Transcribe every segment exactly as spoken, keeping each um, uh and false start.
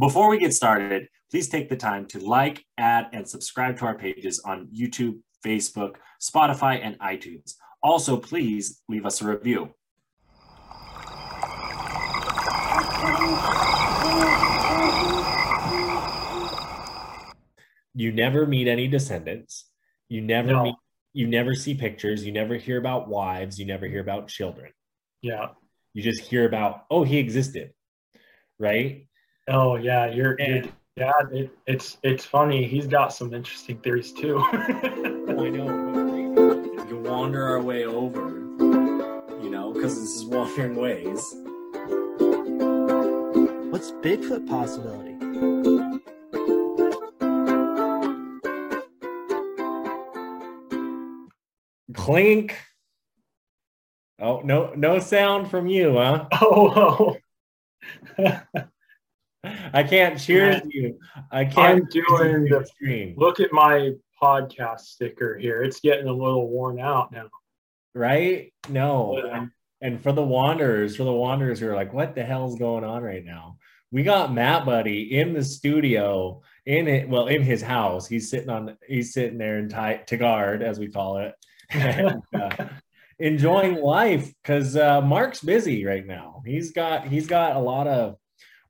Before we get started, please take the time to like, add, and subscribe to our pages on YouTube, Facebook, Spotify, and iTunes. Also, please leave us a review. You never meet any descendants. You never no. meet, you never see pictures. You never hear about wives. You never hear about children. Yeah. You just hear about, oh, he existed, right? Oh, yeah. Your dad, it, it's, it's funny. He's got some interesting theories, too. I know. We can wander our way over, you know, because this is Wandering Ways. What's Bigfoot possibility? Clink. Oh, no, no sound from you, huh? Oh, oh. I can't cheers you. I can't. I'm doing the stream. Look at my podcast sticker here. It's getting a little worn out now. Right? No. Yeah. And, and for the wanderers, for the wanderers who are like, what the hell's going on right now? We got Matt Buddy in the studio, in it, well, in his house. He's sitting on, he's sitting there in t- Tigard, as we call it. And, uh, enjoying life because uh, Mark's busy right now. He's got he's got a lot of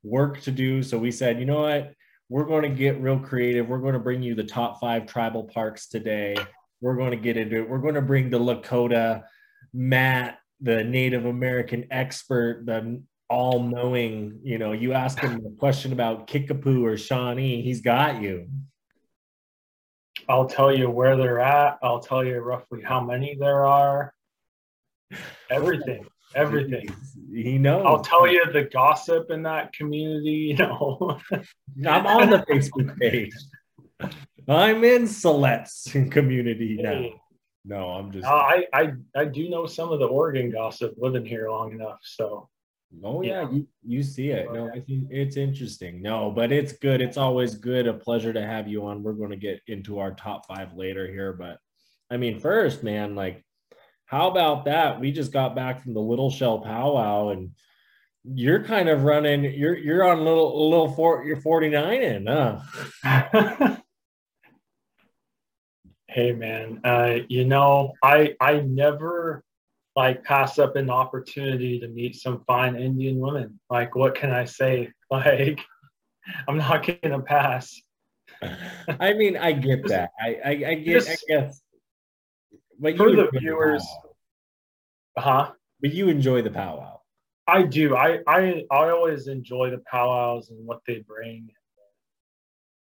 work to do. So we said, you know what? We're going to get real creative. We're going to bring you the top five tribal parks today. We're going to get into it. We're going to bring the Lakota, Matt, the Native American expert, the all-knowing, you know, you ask him a question about Kickapoo or Shawnee, he's got you. I'll tell you where they're at. I'll tell you roughly how many there are. Everything. Everything. He knows. I'll tell you the gossip in that community. You know, I'm on the Facebook page. I'm in Celeste's community now. No, I'm just. Uh, I, I I do know some of the Oregon gossip living here long enough. So. Oh yeah, yeah. You, you see it. No, I think it's interesting. No, but it's good. It's always good. A pleasure to have you on. We're going to get into our top five later here, but I mean, first, man, like. How about that? We just got back from the Little Shell powwow, and you're kind of running. You're you're on little little four. You're forty-nine in, huh? Hey man, uh, you know I I never like pass up an opportunity to meet some fine Indian women. Like, what can I say? Like, I'm not gonna pass. I mean, I get that. I I, I get. I guess. But for the viewers, the huh? But you enjoy the powwow. I do. I, I I always enjoy the powwows and what they bring.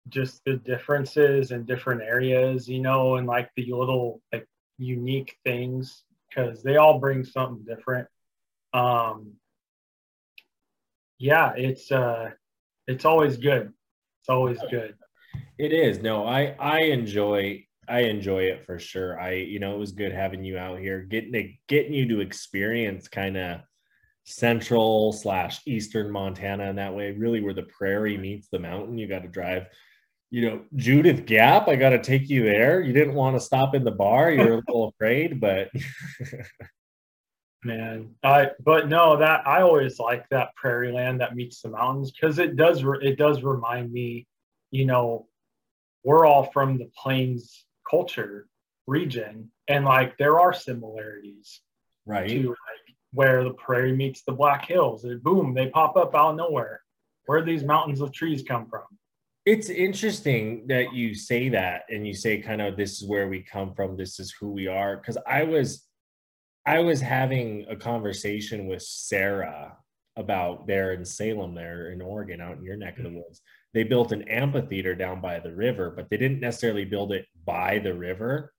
Just the differences in different areas, you know, and like the little like unique things because they all bring something different. Um. Yeah, it's uh, it's always good. It's always good. It is. No, I I enjoy. I enjoy it for sure. I, you know, it was good having you out here, getting to, getting you to experience kind of central slash eastern Montana in that way, really where the prairie meets the mountain. You got to drive, you know, Judith Gap. I got to take you there. You didn't want to stop in the bar. You were a little afraid, but man, I. But no, that I always like that prairie land that meets the mountains because it does. It does remind me, you know, we're all from the plains. Culture region and like there are similarities right to like where the prairie meets the Black Hills and boom they pop up out of nowhere. Where these mountains of trees come from. It's interesting that you say that and you say kind of this is where we come from, this is who we are, because I was I was having a conversation with Sarah about there in Salem there in Oregon out in your neck mm-hmm. of the woods. They built an amphitheater down by the river, but they didn't necessarily build it by the river.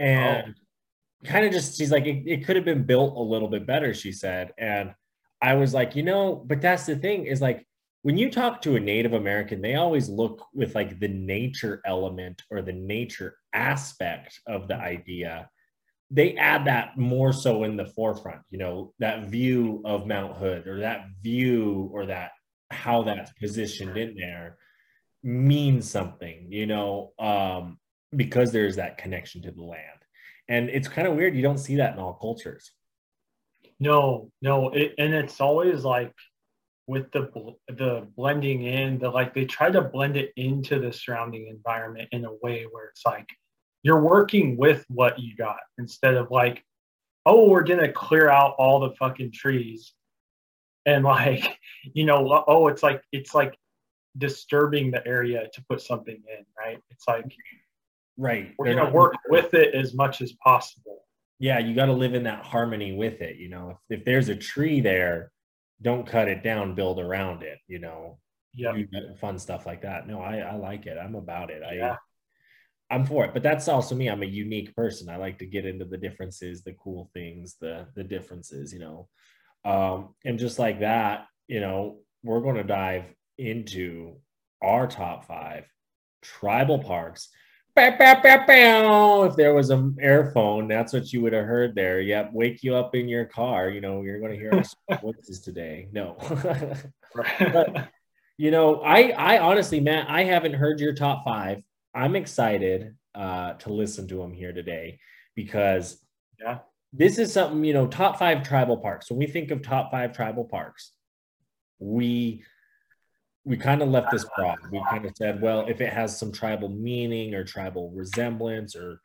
And oh. kind of just, she's like, it, it could have been built a little bit better, she said. And I was like, you know, but that's the thing is like, when you talk to a Native American, they always look with like the nature element or the nature aspect of the idea. They add that more so in the forefront, you know, that view of Mount Hood or that view or that, how that's positioned in there means something, you know, um, because there's that connection to the land. And it's kind of weird. You don't see that in all cultures. No, no. It, and it's always like with the the blending in, the like they try to blend it into the surrounding environment in a way where it's like you're working with what you got instead of like, oh, we're gonna clear out all the fucking trees and like, you know, oh, it's like it's like disturbing the area to put something in, right? It's like, right, we're gonna work with it as much as possible. Yeah, you got to live in that harmony with it, you know. If, if there's a tree there, don't cut it down, build around it, you know. Yeah, fun stuff like that. No, I, I like it. I'm about it. I, yeah. I'm for it. But that's also me. I'm a unique person. I like to get into the differences, the cool things, the the differences, you know. Um, and just like that, you know, we're going to dive into our top five tribal parks. Bow, bow, bow, bow. If there was an airphone, that's what you would have heard there. Yep, wake you up in your car. You know, you're going to hear our voices today. No. But, you know, I, I honestly, Matt, I haven't heard your top five. I'm excited uh, to listen to them here today because yeah. This is something, you know, top five tribal parks. When we think of top five tribal parks, we... we kind of left this broad. We kind of said, well, if it has some tribal meaning or tribal resemblance or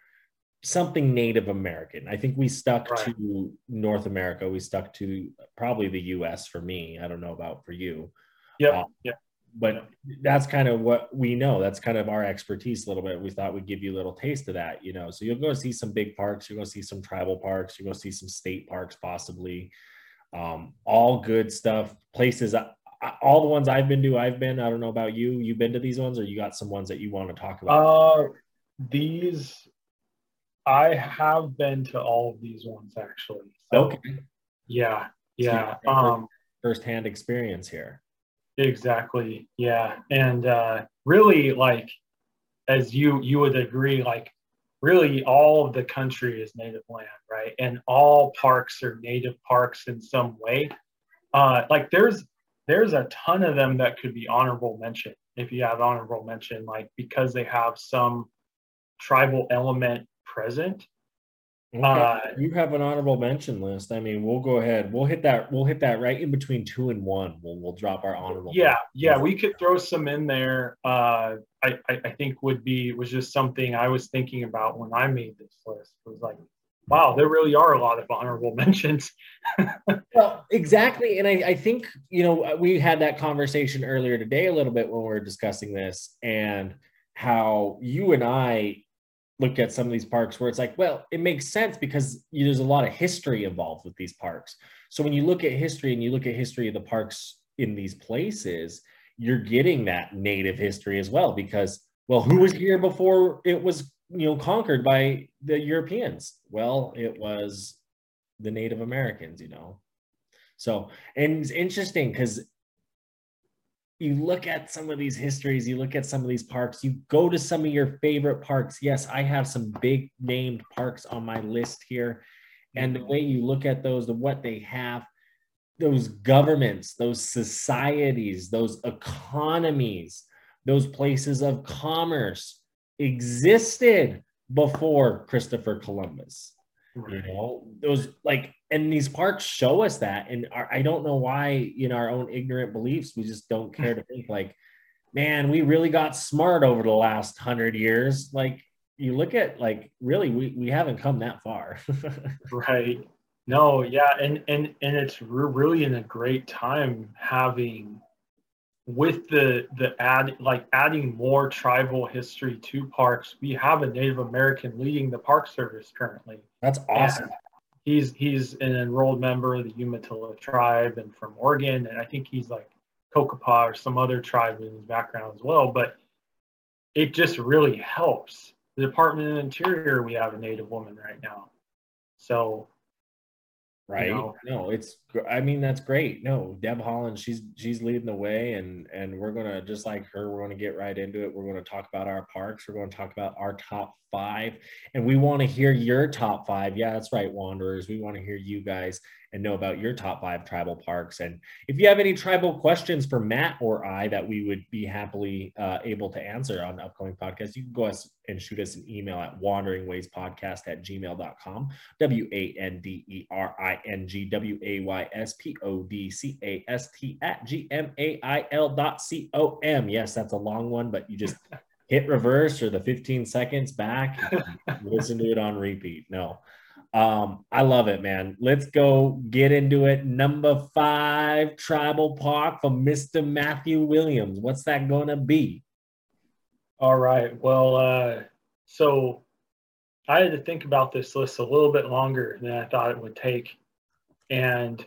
something Native American, I think we stuck right. to North America. We stuck to probably the U S for me. I don't know about for you. Yeah. Uh, yeah. But that's kind of what we know. That's kind of our expertise a little bit. We thought we'd give you a little taste of that, you know, so you'll go see some big parks. You'll go see some tribal parks. You'll go see some state parks, possibly um, all good stuff, places I, all the ones I've been to, I've been, I don't know about you, you've been to these ones or you got some ones that you want to talk about? Uh, these, I have been to all of these ones actually. So, okay. Yeah. Yeah. So um, firsthand experience here. Exactly. Yeah. And uh, really like, as you, you would agree, like really all of the country is native land, right? And all parks are native parks in some way. Uh, like there's, There's a ton of them that could be honorable mention if you have honorable mention, like because they have some tribal element present. Okay. Uh, you have an honorable mention list. I mean, we'll go ahead. We'll hit that. We'll hit that right in between two and one. We'll we'll drop our honorable. Yeah, mention. yeah. We could throw some in there. Uh, I, I I think would be was just something I was thinking about when I made this list. It was like, wow, there really are a lot of honorable mentions. Well, exactly. And I, I think, you know, we had that conversation earlier today a little bit when we were discussing this and how you and I looked at some of these parks where it's like, well, it makes sense because you, there's a lot of history involved with these parks. So when you look at history and you look at history of the parks in these places, you're getting that native history as well because, well, who was here before it was, you know, conquered by the Europeans? Well, it was the Native Americans, you know. So, and it's interesting because you look at some of these histories, you look at some of these parks, you go to some of your favorite parks. Yes, I have some big named parks on my list here. And the way you look at those, the what they have, those governments, those societies, those economies, those places of commerce, existed before Christopher Columbus, right. You know, those like, and these parks show us that. And our, I don't know why in our own ignorant beliefs, we just don't care to think like, man, we really got smart over the last hundred years. Like you look at like, really, we, we haven't come that far. Right. No. Yeah. And, and, and it's re- really in a great time having with the the add like adding more tribal history to parks. We have a Native American leading the Park Service currently. That's awesome. And he's he's an enrolled member of the Umatilla tribe and from Oregon, and I think he's like Kokopah or some other tribe in his background as well. But it just really helps. The Department of the Interior, we have a Native woman right now. So. Right. No. no, it's, I mean, that's great. No, Deb Holland, she's, she's leading the way and, and we're going to just like her, we're going to get right into it. We're going to talk about our parks. We're going to talk about our top five and we want to hear your top five. Yeah, that's right. Wanderers. We want to hear you guys. and know about your top five tribal parks. And if you have any tribal questions for Matt or I that we would be happily uh, able to answer on the upcoming podcast, you can go us and shoot us an email at wanderingwayspodcast at gmail dot com, W A N D E R I N G W A Y S P O D C A S T at G M A I L dot C O M. Yes, that's a long one, but you just hit reverse or the fifteen seconds back, listen to it on repeat. No. Um, I love it, man. Let's go get into it. Number five tribal park for Mister Matthew Williams. What's that going to be? All right. Well, uh, so I had to think about this list a little bit longer than I thought it would take. And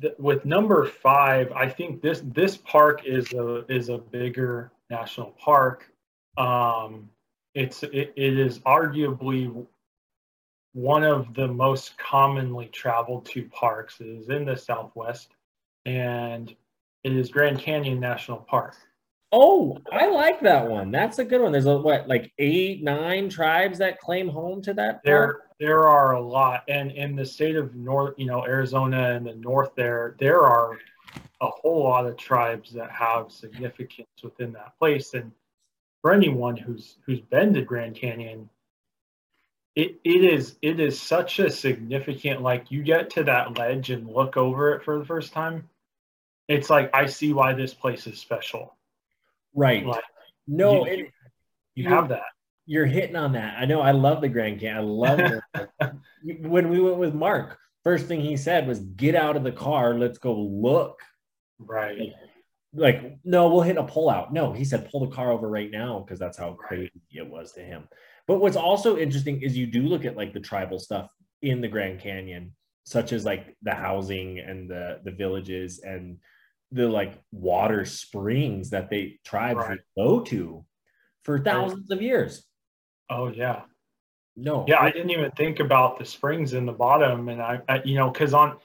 th- with number five, I think this, this park is a, is a bigger national park. Um, it's, it, it is arguably one of the most commonly traveled to parks. It is in the Southwest, and it is Grand Canyon National Park. Oh, I like that one. That's a good one. There's a, what, like eight, nine tribes that claim home to that park? There, there are a lot, and in the state of North, you know, Arizona and the North, there, there are a whole lot of tribes that have significance within that place. And for anyone who's who's been to Grand Canyon, It it is it is such a significant, like, you get to that ledge and look over it for the first time, it's like, I see why this place is special. Right. Like, no, you, it, you have that. You're hitting on that. I know. I love the Grand Canyon. I love it. When we went with Mark, first thing he said was, "Get out of the car. Let's go look." Right. Like, like no, we'll hit a pull out. No, he said, "Pull the car over right now," because that's how crazy it was to him. But what's also interesting is you do look at like the tribal stuff in the Grand Canyon, such as like the housing and the, the villages and the like water springs that they tribes right. go to for thousands of years. Oh yeah. No. Yeah. I didn't even think about the springs in the bottom. And I, I you know, cause on,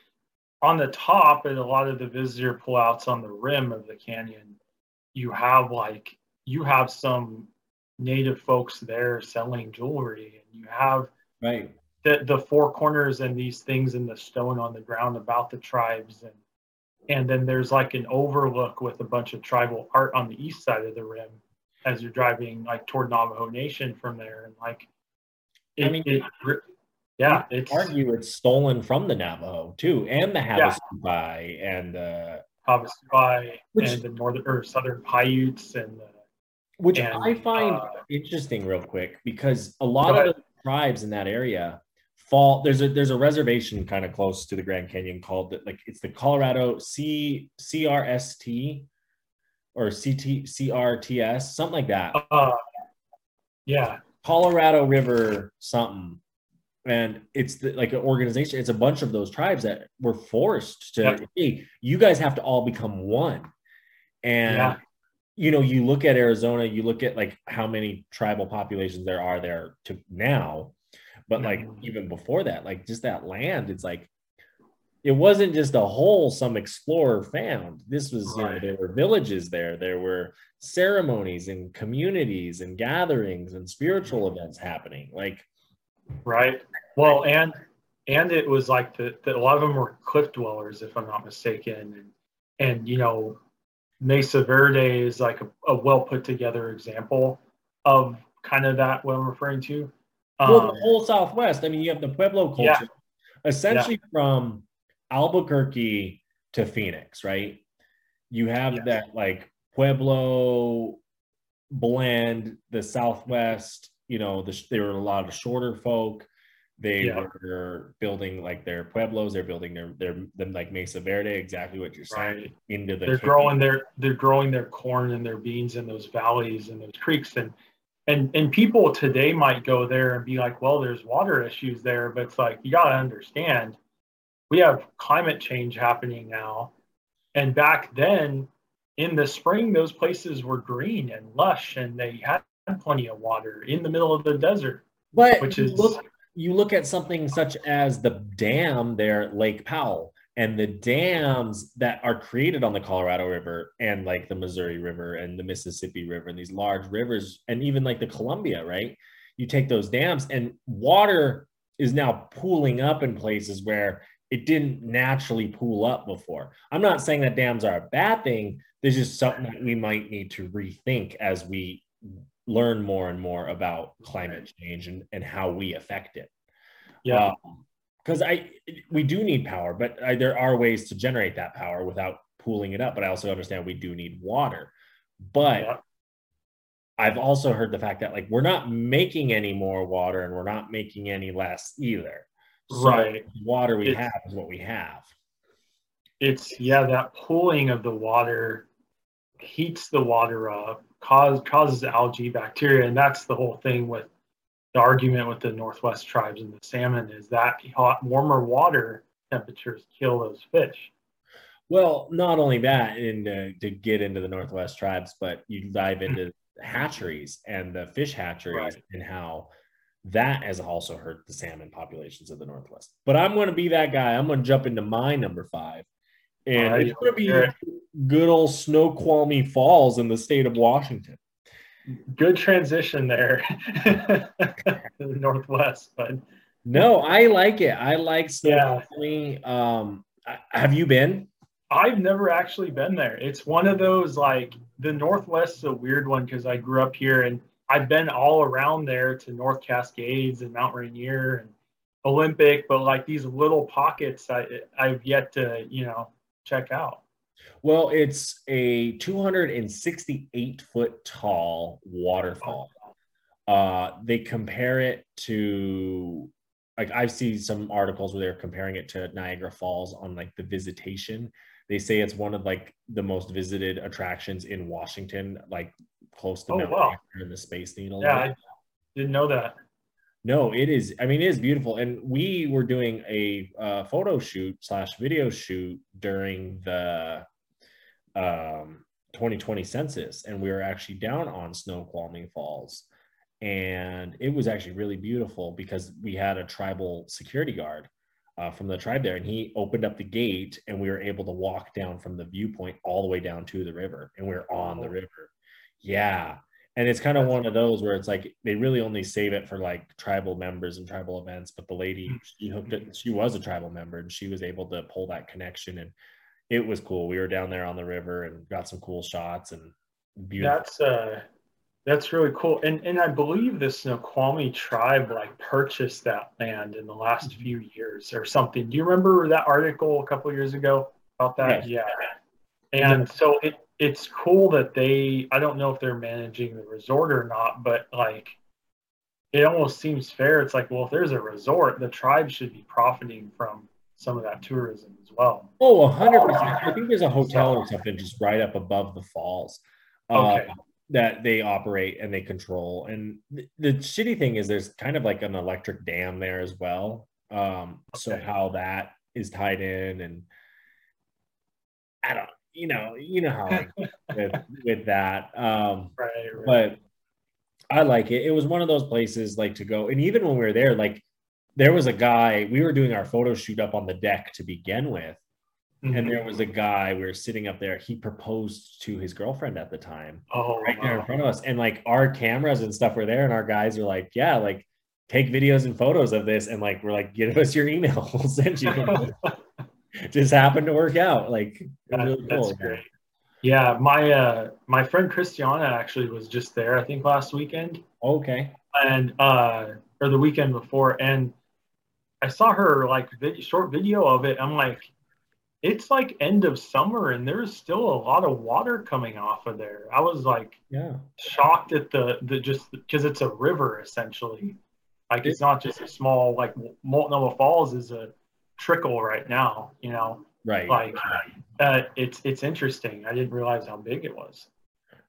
on the top and a lot of the visitor pullouts on the rim of the canyon, you have like, you have some native folks there selling jewelry, and you have right the, the four corners and these things in the stone on the ground about the tribes, and and then there's like an overlook with a bunch of tribal art on the east side of the rim as you're driving like toward Navajo Nation from there. And like it, I mean it, it, yeah it's argue it's stolen from the Navajo too, and the Havasupai yeah. and uh Havasupai which, and the northern or southern Paiutes and the Which and, I find uh, interesting real quick, because a lot of the tribes in that area fall, there's a there's a reservation kind of close to the Grand Canyon called, like, it's the Colorado C CRST or CT CRTS, something like that. Uh, yeah. Colorado River something. And it's the, like an organization, it's a bunch of those tribes that were forced to, yep. hey, you guys have to all become one. And yeah. You know, you look at Arizona, you look at like how many tribal populations there are there to now, but like even before that, like just that land, it's like, it wasn't just a hole some explorer found. This was, you know, there were villages there, there were ceremonies and communities and gatherings and spiritual events happening. Like, right. Well, and, and it was like the, the a lot of them were cliff dwellers, if I'm not mistaken. And, and, you know, Mesa Verde is like a, a well put together example of kind of that, what I'm referring to. Um, well, the whole Southwest. I mean, you have the Pueblo culture, yeah. essentially yeah. from Albuquerque to Phoenix, right? You have yes. that like Pueblo blend, the Southwest, you know, the, there were a lot of shorter folk. They yeah. were building like their pueblos. They're building their their them like Mesa Verde. Exactly what you're saying. Right. Into the they're cooking. growing their they're growing their corn and their beans in those valleys and those creeks, and and and people today might go there and be like, well, there's water issues there, but it's like, you got to understand, we have climate change happening now, and back then in the spring those places were green and lush and they had plenty of water in the middle of the desert. But which is look- You look at something such as the dam there, Lake Powell, and the dams that are created on the Colorado River and like the Missouri River and the Mississippi River and these large rivers, and even like the Columbia, right? You take those dams and water is now pooling up in places where it didn't naturally pool up before. I'm not saying that dams are a bad thing. There's just something that we might need to rethink as we learn more and more about climate change and, and how we affect it. Yeah. Because um, I we do need power, but I, there are ways to generate that power without pooling it up. But I also understand we do need water. But yeah. I've also heard the fact that, like, we're not making any more water and we're not making any less either. So right. The water we it's, have is what we have. It's, yeah, that pooling of the water heats the water up, cause, causes algae, bacteria. And that's the whole thing with the argument with the Northwest tribes and the salmon, is that hot, warmer water temperatures kill those fish. Well, not only that, and uh, to get into the Northwest tribes, but you dive into hatcheries and the fish hatcheries, right, and how that has also hurt the salmon populations of the Northwest. But I'm going to be that guy. I'm going to jump into my number five, and right, it's going to be sure. good old Snoqualmie Falls in the state of Washington. Good transition there, the Northwest. But no, I like it. I like Snoqualmie. Yeah. Um, have you been? I've never actually been there. It's one of those, like, the Northwest's a weird one because I grew up here and I've been all around there to North Cascades and Mount Rainier and Olympic, but like these little pockets I, I've yet to, you know, check out. Well, it's a two hundred sixty-eight foot tall waterfall. Uh, they compare it to, like, I've seen some articles where they're comparing it to Niagara Falls on, like, the visitation. They say it's one of, like, the most visited attractions in Washington, like close to oh, Mount wow. in the Space Needle. Yeah, I didn't know that. No, it is. I mean, it is beautiful. And we were doing a uh, photo shoot slash video shoot during the um, twenty twenty census. And we were actually down on Snoqualmie Falls. And it was actually really beautiful because we had a tribal security guard Uh, from the tribe there, and he opened up the gate and we were able to walk down from the viewpoint all the way down to the river, and we're on the river. Yeah. And it's kind of one of those where it's like they really only save it for, like, tribal members and tribal events, but the lady, she hooked it, she was a tribal member and she was able to pull that connection, and it was cool. We were down there on the river and got some cool shots and beautiful. That's uh That's really cool. And and I believe the Snoqualmie tribe, like, purchased that land in the last few years or something. Do you remember that article a couple of years ago about that? Yes. Yeah. And so it, it's cool that they, I don't know if they're managing the resort or not, but, like, it almost seems fair. It's like, well, if there's a resort, the tribe should be profiting from some of that tourism as well. Oh, one hundred percent. I think there's a hotel or something just right up above the falls. Okay. Uh, that they operate and they control. And the, the shitty thing is there's kind of like an electric dam there as well. Um, okay. So how that is tied in, and I don't, you know, you know how with, with that. Um, right, right. But I like it. It was one of those places, like, to go. And even when we were there, like, there was a guy, we were doing our photo shoot up on the deck to begin with. Mm-hmm. And there was a guy, we were sitting up there, he proposed to his girlfriend at the time. Oh, right wow. there in front of us. And, like, our cameras and stuff were there, and our guys were like, yeah, like, take videos and photos of this. And, like, we're like, give us your email, we'll send you. It just happened to work out. Like, that, really cool. That's great. Yeah, my uh my friend Christiana actually was just there, I think, last weekend. Okay. And uh or the weekend before, and I saw her, like, vid- short video of it. I'm like, it's like end of summer and there's still a lot of water coming off of there. I was like, yeah, shocked at the, the just because it's a river essentially. Like, it's not just a small, like, Multnomah Falls is a trickle right now, you know? Right. Like, uh, it's, it's interesting. I didn't realize how big it was.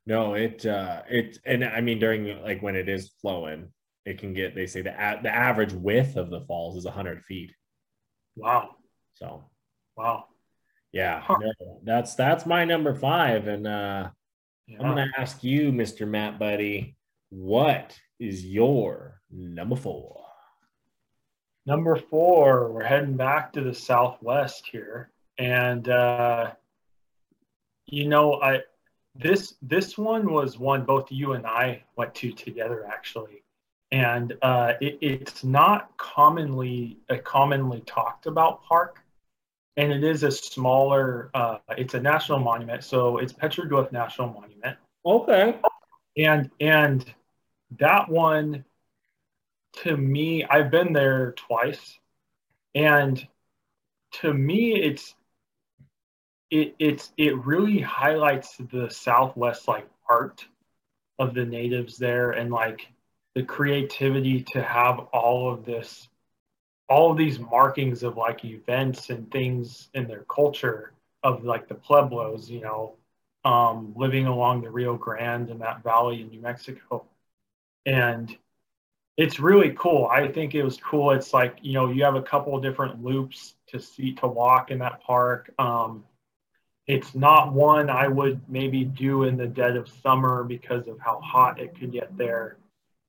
No, it, uh, it, and I mean, during, like, when it is flowing, it can get, they say the, a- the average width of the falls is a hundred feet. Wow. So, wow. Yeah, huh. no, that's that's my number five. And uh, yeah. I'm going to ask you, Mister Matt Buddy, what is your number four? Number four, we're heading back to the Southwest here. And, uh, you know, I this this one was one both you and I went to together, actually. And uh, it, it's not commonly a commonly talked about park. and it is a smaller, uh, it's a national monument, so it's Petroglyph National Monument. Okay. And and that one, to me, I've been there twice, and to me, it's it it's it really highlights the Southwest like art of the natives there, and like the creativity to have all of this, all of these markings of like events and things in their culture of like the Pueblos, you know, um, living along the Rio Grande and that valley in New Mexico. And it's really cool. I think it was cool. It's like, you know, you have a couple of different loops to see, to walk in that park. Um, it's not one I would maybe do in the dead of summer because of how hot it could get there.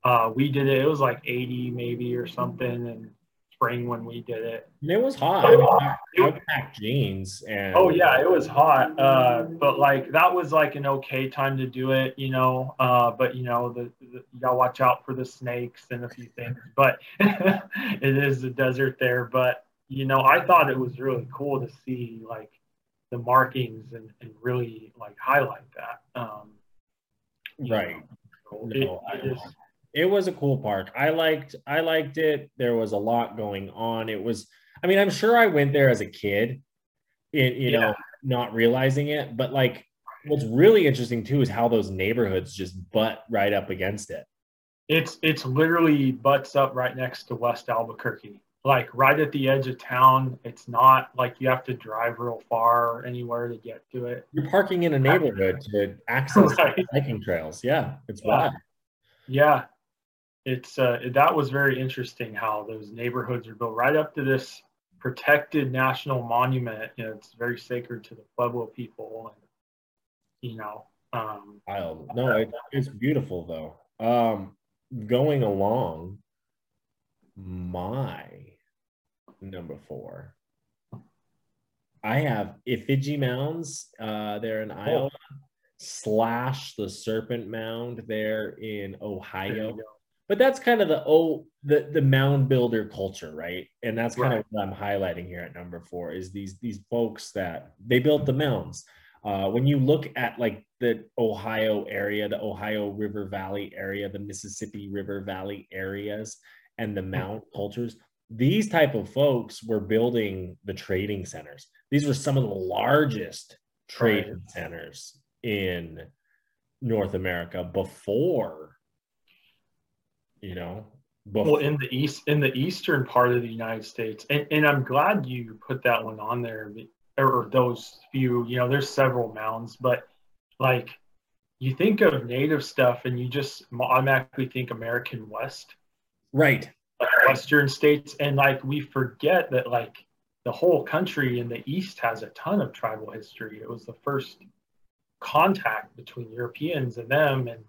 Uh, we did it, it was like eighty maybe or something in spring when we did it. It was hot. I mean, I packed jeans. And... Oh yeah, it was hot. Uh, but like, that was like an okay time to do it, you know, uh, but you know, the, the, you gotta watch out for the snakes and a few things, but it is the desert there. But, you know, I thought it was really cool to see like the markings and, and really like highlight that. Um, right. Know, it, no, I it is, It was a cool park. I liked, I liked it. There was a lot going on. It was, I mean, I'm sure I went there as a kid, it, you yeah. know, not realizing it, but like, what's really interesting too, is how those neighborhoods just butt right up against it. It's, it's literally butts up right next to West Albuquerque, like right at the edge of town. It's not like you have to drive real far anywhere to get to it. You're parking in a neighborhood to access right. hiking trails. Yeah. It's yeah. wild. Yeah. It's uh, that was very interesting how those neighborhoods are built right up to this protected national monument. You know, it's very sacred to the Pueblo people, and you know. Um, Wild. No, it, it's beautiful though. Um, going along, my number four, I have Effigy Mounds. Uh, they're in Iowa, oh. slash the Serpent Mound there in Ohio. But that's kind of the oh the, the mound builder culture, right? And that's kind right. of what I'm highlighting here at number four is these these folks that they built the mounds. Uh, when you look at like the Ohio area, the Ohio River Valley area, the Mississippi River Valley areas, and the mound cultures, these type of folks were building the trading centers. These were some of the largest trading right. centers in North America before. You know, both. Well, in the east, in the eastern part of the United States, and, and I'm glad you put that one on there, or those few. You know, there's several mounds, but like you think of native stuff, and you just automatically think American West, right? Like Western states, and like we forget that like the whole country in the East has a ton of tribal history. It was the first contact between Europeans and them, and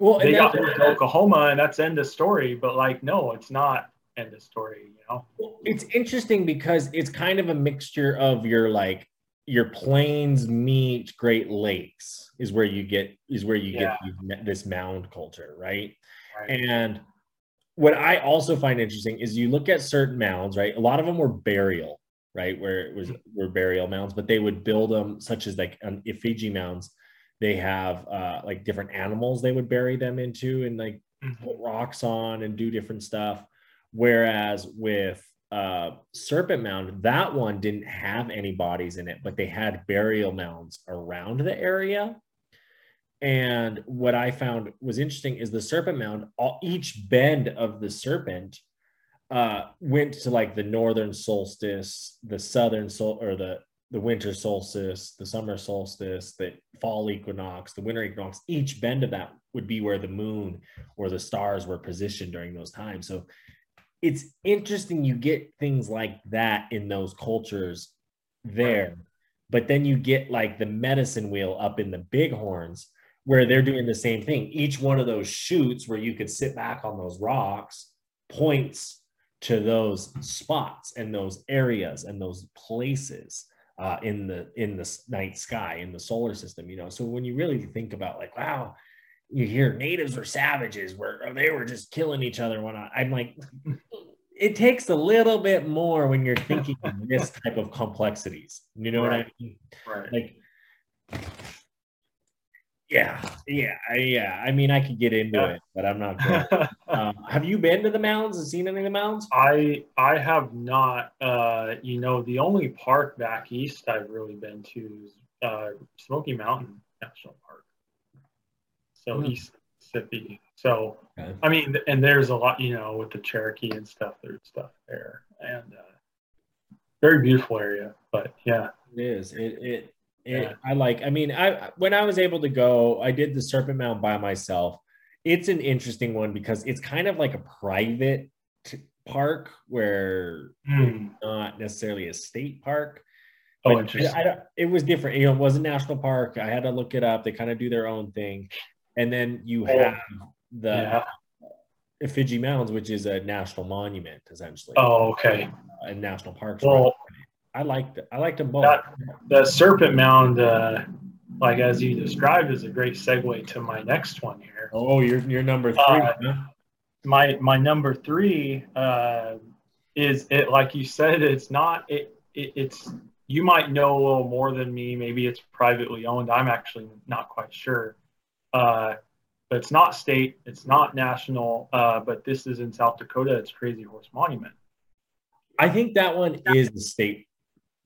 Well, they got moved to Oklahoma, and that's end of story. But like, no, it's not end of story. You know, it's interesting because it's kind of a mixture of your like your plains meet Great Lakes is where you get is where you yeah. get this mound culture, right? right? And what I also find interesting is you look at certain mounds, right? A lot of them were burial, right? Where it was were burial mounds, but they would build them such as like an Effigy Mounds. They have uh, like different animals they would bury them into and like mm-hmm. put rocks on and do different stuff. Whereas with uh, Serpent Mound, that one didn't have any bodies in it, but they had burial mounds around the area. And what I found was interesting is the Serpent Mound, all, each bend of the serpent uh, went to like the northern solstice, the southern sol or the the winter solstice, the summer solstice, the fall equinox, the winter equinox, each bend of that would be where the moon or the stars were positioned during those times. So it's interesting you get things like that in those cultures there, but then you get like the medicine wheel up in the Bighorns where they're doing the same thing. Each one of those shoots where you could sit back on those rocks points to those spots and those areas and those places. Uh, in the in the night sky in the solar system, you know. So when you really think about like, wow, you hear natives were savages, where they were just killing each other. When I, I'm like, it takes a little bit more when you're thinking this type of complexities. You know right. what I mean? Right. Like, yeah, yeah, yeah. I mean, I could get into yeah. it, but I'm not going. um, have you been to the mounds and seen any of the mounds? I I have not. Uh, you know, the only park back east I've really been to is uh, Smoky Mountain National Park. So mm-hmm. east Mississippi. So, okay. I mean, and there's a lot, you know, with the Cherokee and stuff, there's stuff there. And uh, very beautiful area, but yeah. It is. It, it, it yeah. I like, I mean, I when I was able to go, I did the Serpent Mound by myself. It's an interesting one because it's kind of like a private park where mm. it's not necessarily a state park. Oh, interesting. I, I, it was different. You know, it was a national park. I had to look it up. They kind of do their own thing. And then you have the yeah. Effigy Mounds, which is a national monument, essentially. Oh, okay. Uh, and national parks. Well, I liked I liked them both. That, the Serpent Mound, uh, like as you described, is a great segue to my next one here. Oh, you're you're number three. Uh, huh? My my number three uh, is it. Like you said, it's not it. it it's you might know a little more than me. Maybe it's privately owned. I'm actually not quite sure. Uh, but it's not state, it's not national, uh, but this is in South Dakota. It's Crazy Horse Monument. I think that one is a state.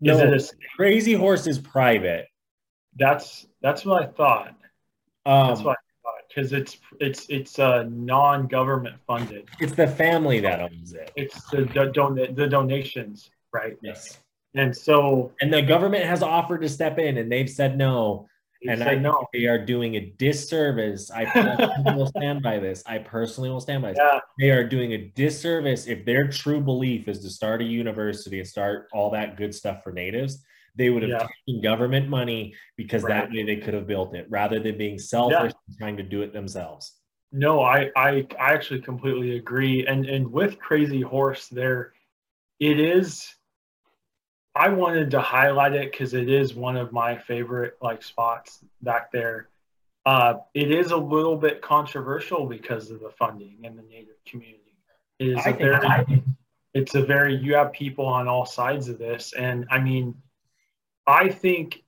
No, is it a state? Crazy Horse is private. That's that's what I thought. Um, that's what I thought because it's it's it's uh, non-government funded. It's the family that owns it. It's the do- don- the donations, right? Yes. And so, and the government has offered to step in, and they've said no. You and I know no. They are doing a disservice. I personally will stand by this. I personally will stand by this. Yeah. They are doing a disservice if their true belief is to start a university and start all that good stuff for natives. They would have yeah. taken government money because right. that way they could have built it rather than being selfish yeah. and trying to do it themselves. No, I, I I actually completely agree. And and with Crazy Horse there, it is. I wanted to highlight it because it is one of my favorite like spots back there. Uh, it is a little bit controversial because of the funding in the Native community. It is I a very, I, it's a very, you have people on all sides of this. And I mean, I think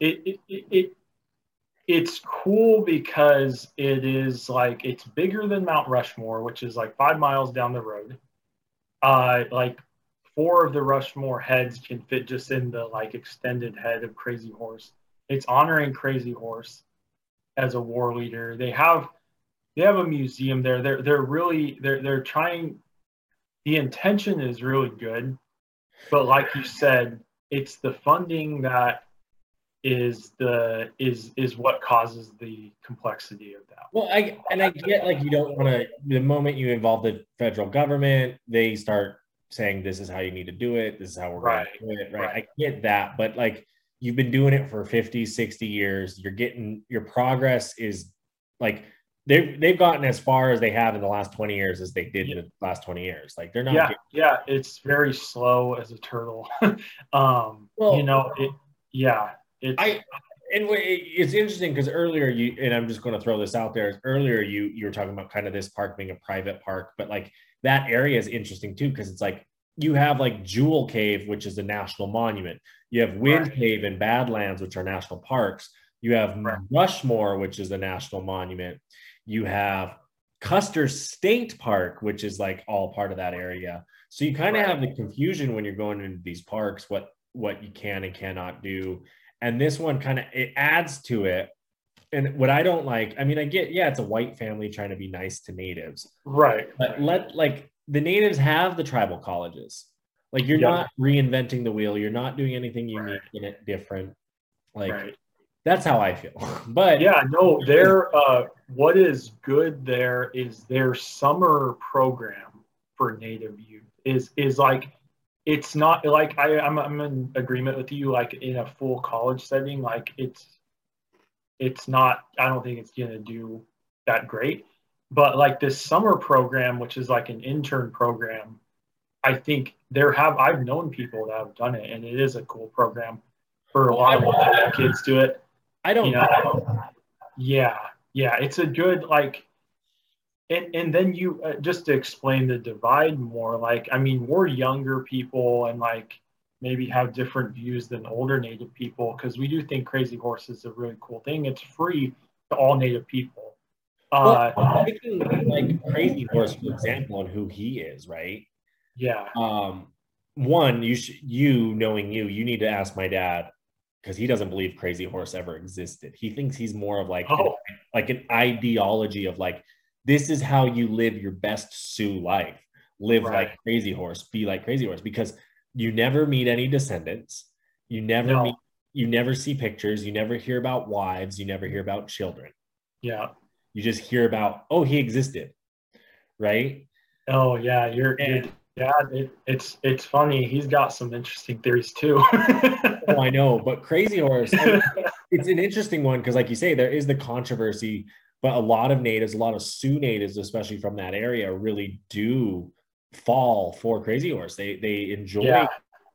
it, it, it, it it's cool because it is like, it's bigger than Mount Rushmore, which is like five miles down the road. Uh, like, Four of the Rushmore heads can fit just in the like extended head of Crazy Horse. It's honoring Crazy Horse as a war leader. They have they have a museum there. They're they're really they're they're trying. The intention is really good, but like you said, it's the funding that is the is is what causes the complexity of that. Well, I and I get like you don't want to. The moment you involve the federal government, they start saying this is how you need to do it, this is how we're right, going to do it, right? right? I get that, but like you've been doing it for fifty, sixty years, you're getting, your progress is like, they've, they've gotten as far as they have in the last twenty years as they did yeah. in the last twenty years. Like they're not- Yeah, yeah. It's very slow as a turtle. um, well, you know, it, yeah. It's, I, and it's interesting because earlier you, and I'm just going to throw this out there, earlier you you were talking about kind of this park being a private park, but like, that area is interesting too, because it's like, you have like Jewel Cave, which is a national monument. You have Wind right. Cave and Badlands, which are national parks. You have right. Rushmore, which is a national monument. You have Custer State Park, which is like all part of that area. So you kind of right. have the confusion when you're going into these parks, what, what you can and cannot do. And this one kind of, it adds to it. And what I don't like, I mean, I get, yeah, it's a white family trying to be nice to natives. Right. But let, like, the natives have the tribal colleges. Like, you're yep. not reinventing the wheel. You're not doing anything unique right. in it different. Like, right. that's how I feel. But yeah, no, their, uh, what is good there is their summer program for native youth is, is like, it's not like, I, I'm, I'm in agreement with you, like, in a full college setting, like, it's, It's not, I don't think it's going to do that great. But like this summer program, which is like an intern program, I think there have, I've known people that have done it and it is a cool program for a lot of kids do it. I don't you know. know. Yeah. Yeah. It's a good, like, And and then you, uh, just to explain the divide more, like, I mean, we're younger people and like maybe have different views than older Native people, because we do think Crazy Horse is a really cool thing. It's free to all Native people. Uh, well, I think, like Crazy Horse, for example, and who he is, right? Yeah. Um, one, you sh- you knowing you, you need to ask my dad, because he doesn't believe Crazy Horse ever existed. He thinks he's more of like oh. an, like an ideology of like, this is how you live your best Sioux life. Live right. like Crazy Horse. Be like Crazy Horse, because you never meet any descendants. You never no. meet. You never see pictures. You never hear about wives. You never hear about children. Yeah. You just hear about, oh, he existed, right? Oh yeah, you're. And, you're Yeah, it, it's it's funny. He's got some interesting theories too. Oh, I know, but Crazy Horse, I mean, it's an interesting one because, like you say, there is the controversy. But a lot of natives, a lot of Sioux natives, especially from that area, really do fall for Crazy Horse. They they enjoy yeah.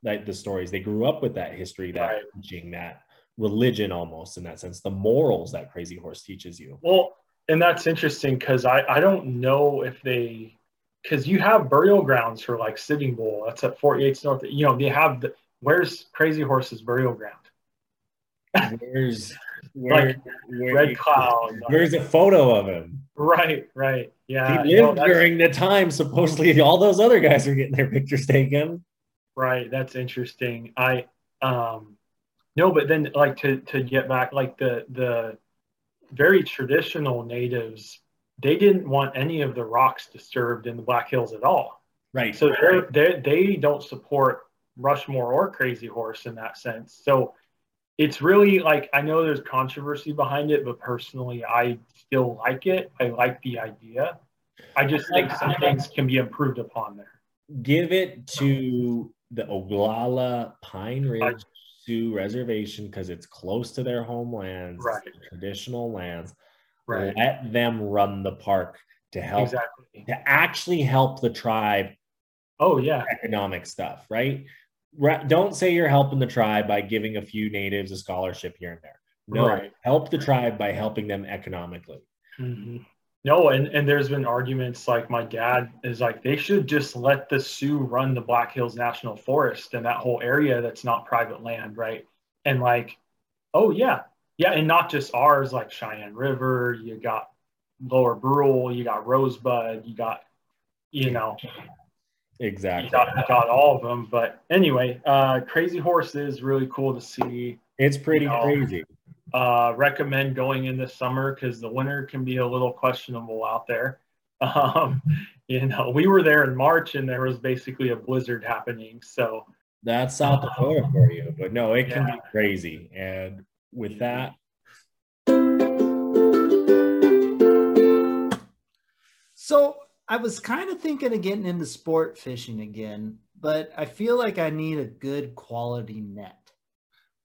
that, the stories. They grew up with that history, that right. teaching, that religion, almost in that sense, the morals that Crazy Horse teaches you. Well, and that's interesting because I I don't know if they. Because you have burial grounds for like Sitting Bull. That's at forty-eighth North. You know, they have the, where's Crazy Horse's burial ground? Where's where, like where Red you, Cloud. There's like, a photo of him. Right, right. Yeah. He lived no, during the time supposedly all those other guys are getting their pictures taken. Right. That's interesting. I um no, but then like to to get back, like the the very traditional natives. They didn't want any of the rocks disturbed in the Black Hills at all. Right. So right. They they don't support Rushmore or Crazy Horse in that sense. So it's really like, I know there's controversy behind it, but personally, I still like it. I like the idea. I just think some things can be improved upon there. Give it to the Oglala Pine Ridge Sioux Reservation because it's close to their homelands, right. traditional lands. Right. Let them run the park to help, exactly. to actually help the tribe. Oh yeah, economic stuff, right? Right? Don't say you're helping the tribe by giving a few natives a scholarship here and there. No, right. help the tribe by helping them economically. Mm-hmm. No, and and there's been arguments like my dad is like they should just let the Sioux run the Black Hills National Forest and that whole area that's not private land, right? And like, oh yeah. Yeah, and not just ours, like Cheyenne River, you got Lower Brule, you got Rosebud, you got, you know. Exactly. You got, you got all of them. But anyway, uh, Crazy Horse is really cool to see. It's pretty you know, crazy. Uh, recommend going in the summer because the winter can be a little questionable out there. Um, you know, we were there in March and there was basically a blizzard happening. So that's South Dakota um, for you. But no, it can yeah. be crazy. And with that, so I was kind of thinking of getting into sport fishing again, but I feel like I need a good quality net.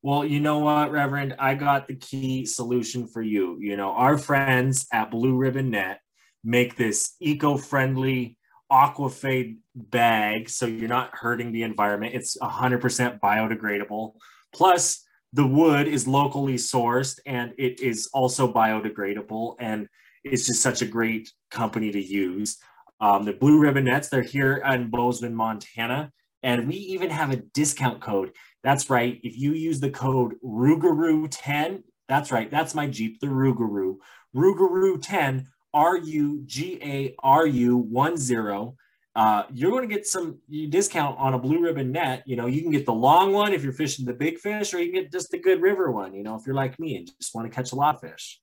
Well, you know what, Reverend, I got the key solution for you. You know, our friends at Blue Ribbon Net make this eco-friendly aquafade bag, so you're not hurting the environment. It's one hundred percent biodegradable. Plus, the wood is locally sourced and it is also biodegradable, and it's just such a great company to use. Um, the Blue Ribbon Nets, they're here in Bozeman, Montana, and we even have a discount code. That's right. If you use the code Rougarou ten, that's right. That's my Jeep, the Rougarou. Rougarou ten, R U G A R U one zero. Uh, you're going to get some discount on a Blue Ribbon Net. You know, you can get the long one if you're fishing the big fish, or you can get just the good river one, you know, if you're like me and just want to catch a lot of fish.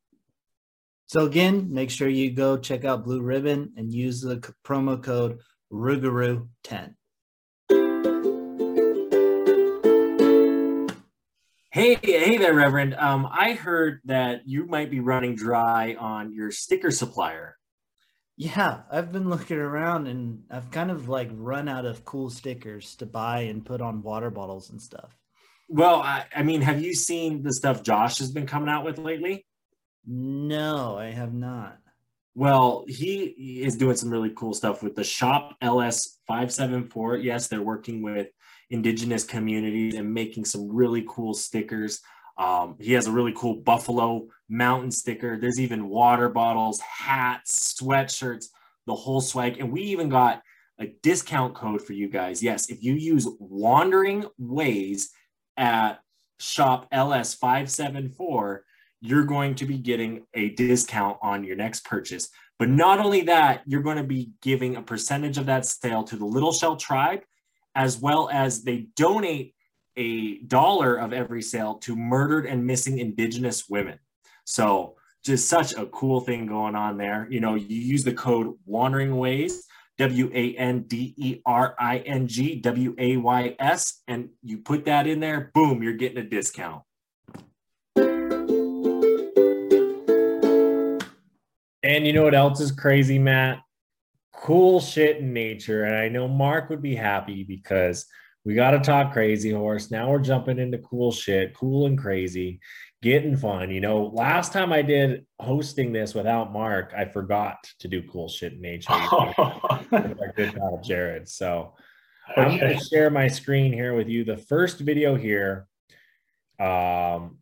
So again, make sure you go check out Blue Ribbon and use the c- promo code Rougarou ten. Hey, hey there, Reverend. Um, I heard that you might be running dry on your sticker supplier. Yeah, I've been looking around and I've kind of like run out of cool stickers to buy and put on water bottles and stuff. Well, I, I mean, have you seen the stuff Josh has been coming out with lately? No, I have not. Well, he is doing some really cool stuff with the Shop L S five seven four. Yes, they're working with indigenous communities and making some really cool stickers. Um, he has a really cool buffalo mountain sticker. There's even water bottles, hats, sweatshirts, the whole swag. And we even got a discount code for you guys. Yes, if you use Wandering Ways at shop L S five seven four, you're going to be getting a discount on your next purchase. But not only that, you're going to be giving a percentage of that sale to the Little Shell tribe, as well as they donate a dollar of every sale to murdered and missing Indigenous women. So just such a cool thing going on there. You know, you use the code Wandering Ways, W A N D E R I N G W A Y S, and you put that in there, boom, you're getting a discount. And you know what else is crazy, Matt? Cool shit in nature. And I know Mark would be happy because we got to talk crazy horse. Now we're jumping into cool shit, cool and crazy, getting fun. You know, last time I did hosting this without Mark, I forgot to do cool shit in nature. Our good pal Jared. So okay. I'm going to share my screen here with you. The first video here, um,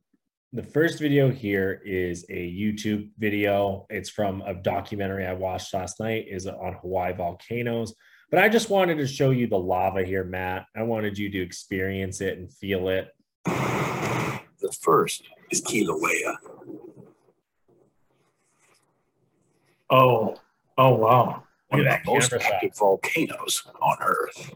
the first video here is a YouTube video. It's from a documentary I watched last night, is on Hawaii volcanoes. But I just wanted to show you the lava here, Matt. I wanted you to experience it and feel it. The first is Kilauea. Oh, oh, wow. One of the most active volcanoes on Earth.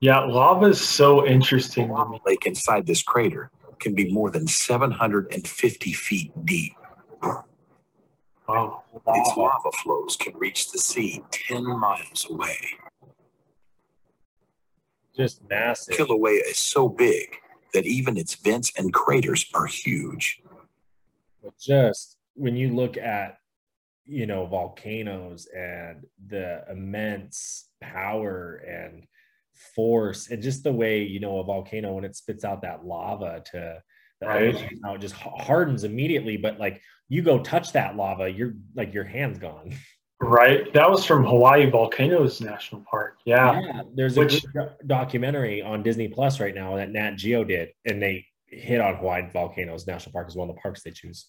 Yeah, lava is so interesting. The lake inside this crater can be more than seven hundred fifty feet deep. Wow. These lava flows can reach the sea ten miles away. Just massive. Kilauea is so big that even its vents and craters are huge. But just when you look at, you know, volcanoes and the immense power and force and just the way, you know, a volcano when it spits out that lava to the right. ocean, how it just hardens immediately, but like you go touch that lava, you're like your hand's gone. Right. That was from Hawaii Volcanoes National Park. Yeah. yeah there's Which, a good documentary on Disney Plus right now that Nat Geo did, and they hit on Hawaii Volcanoes National Park as one of the parks they choose.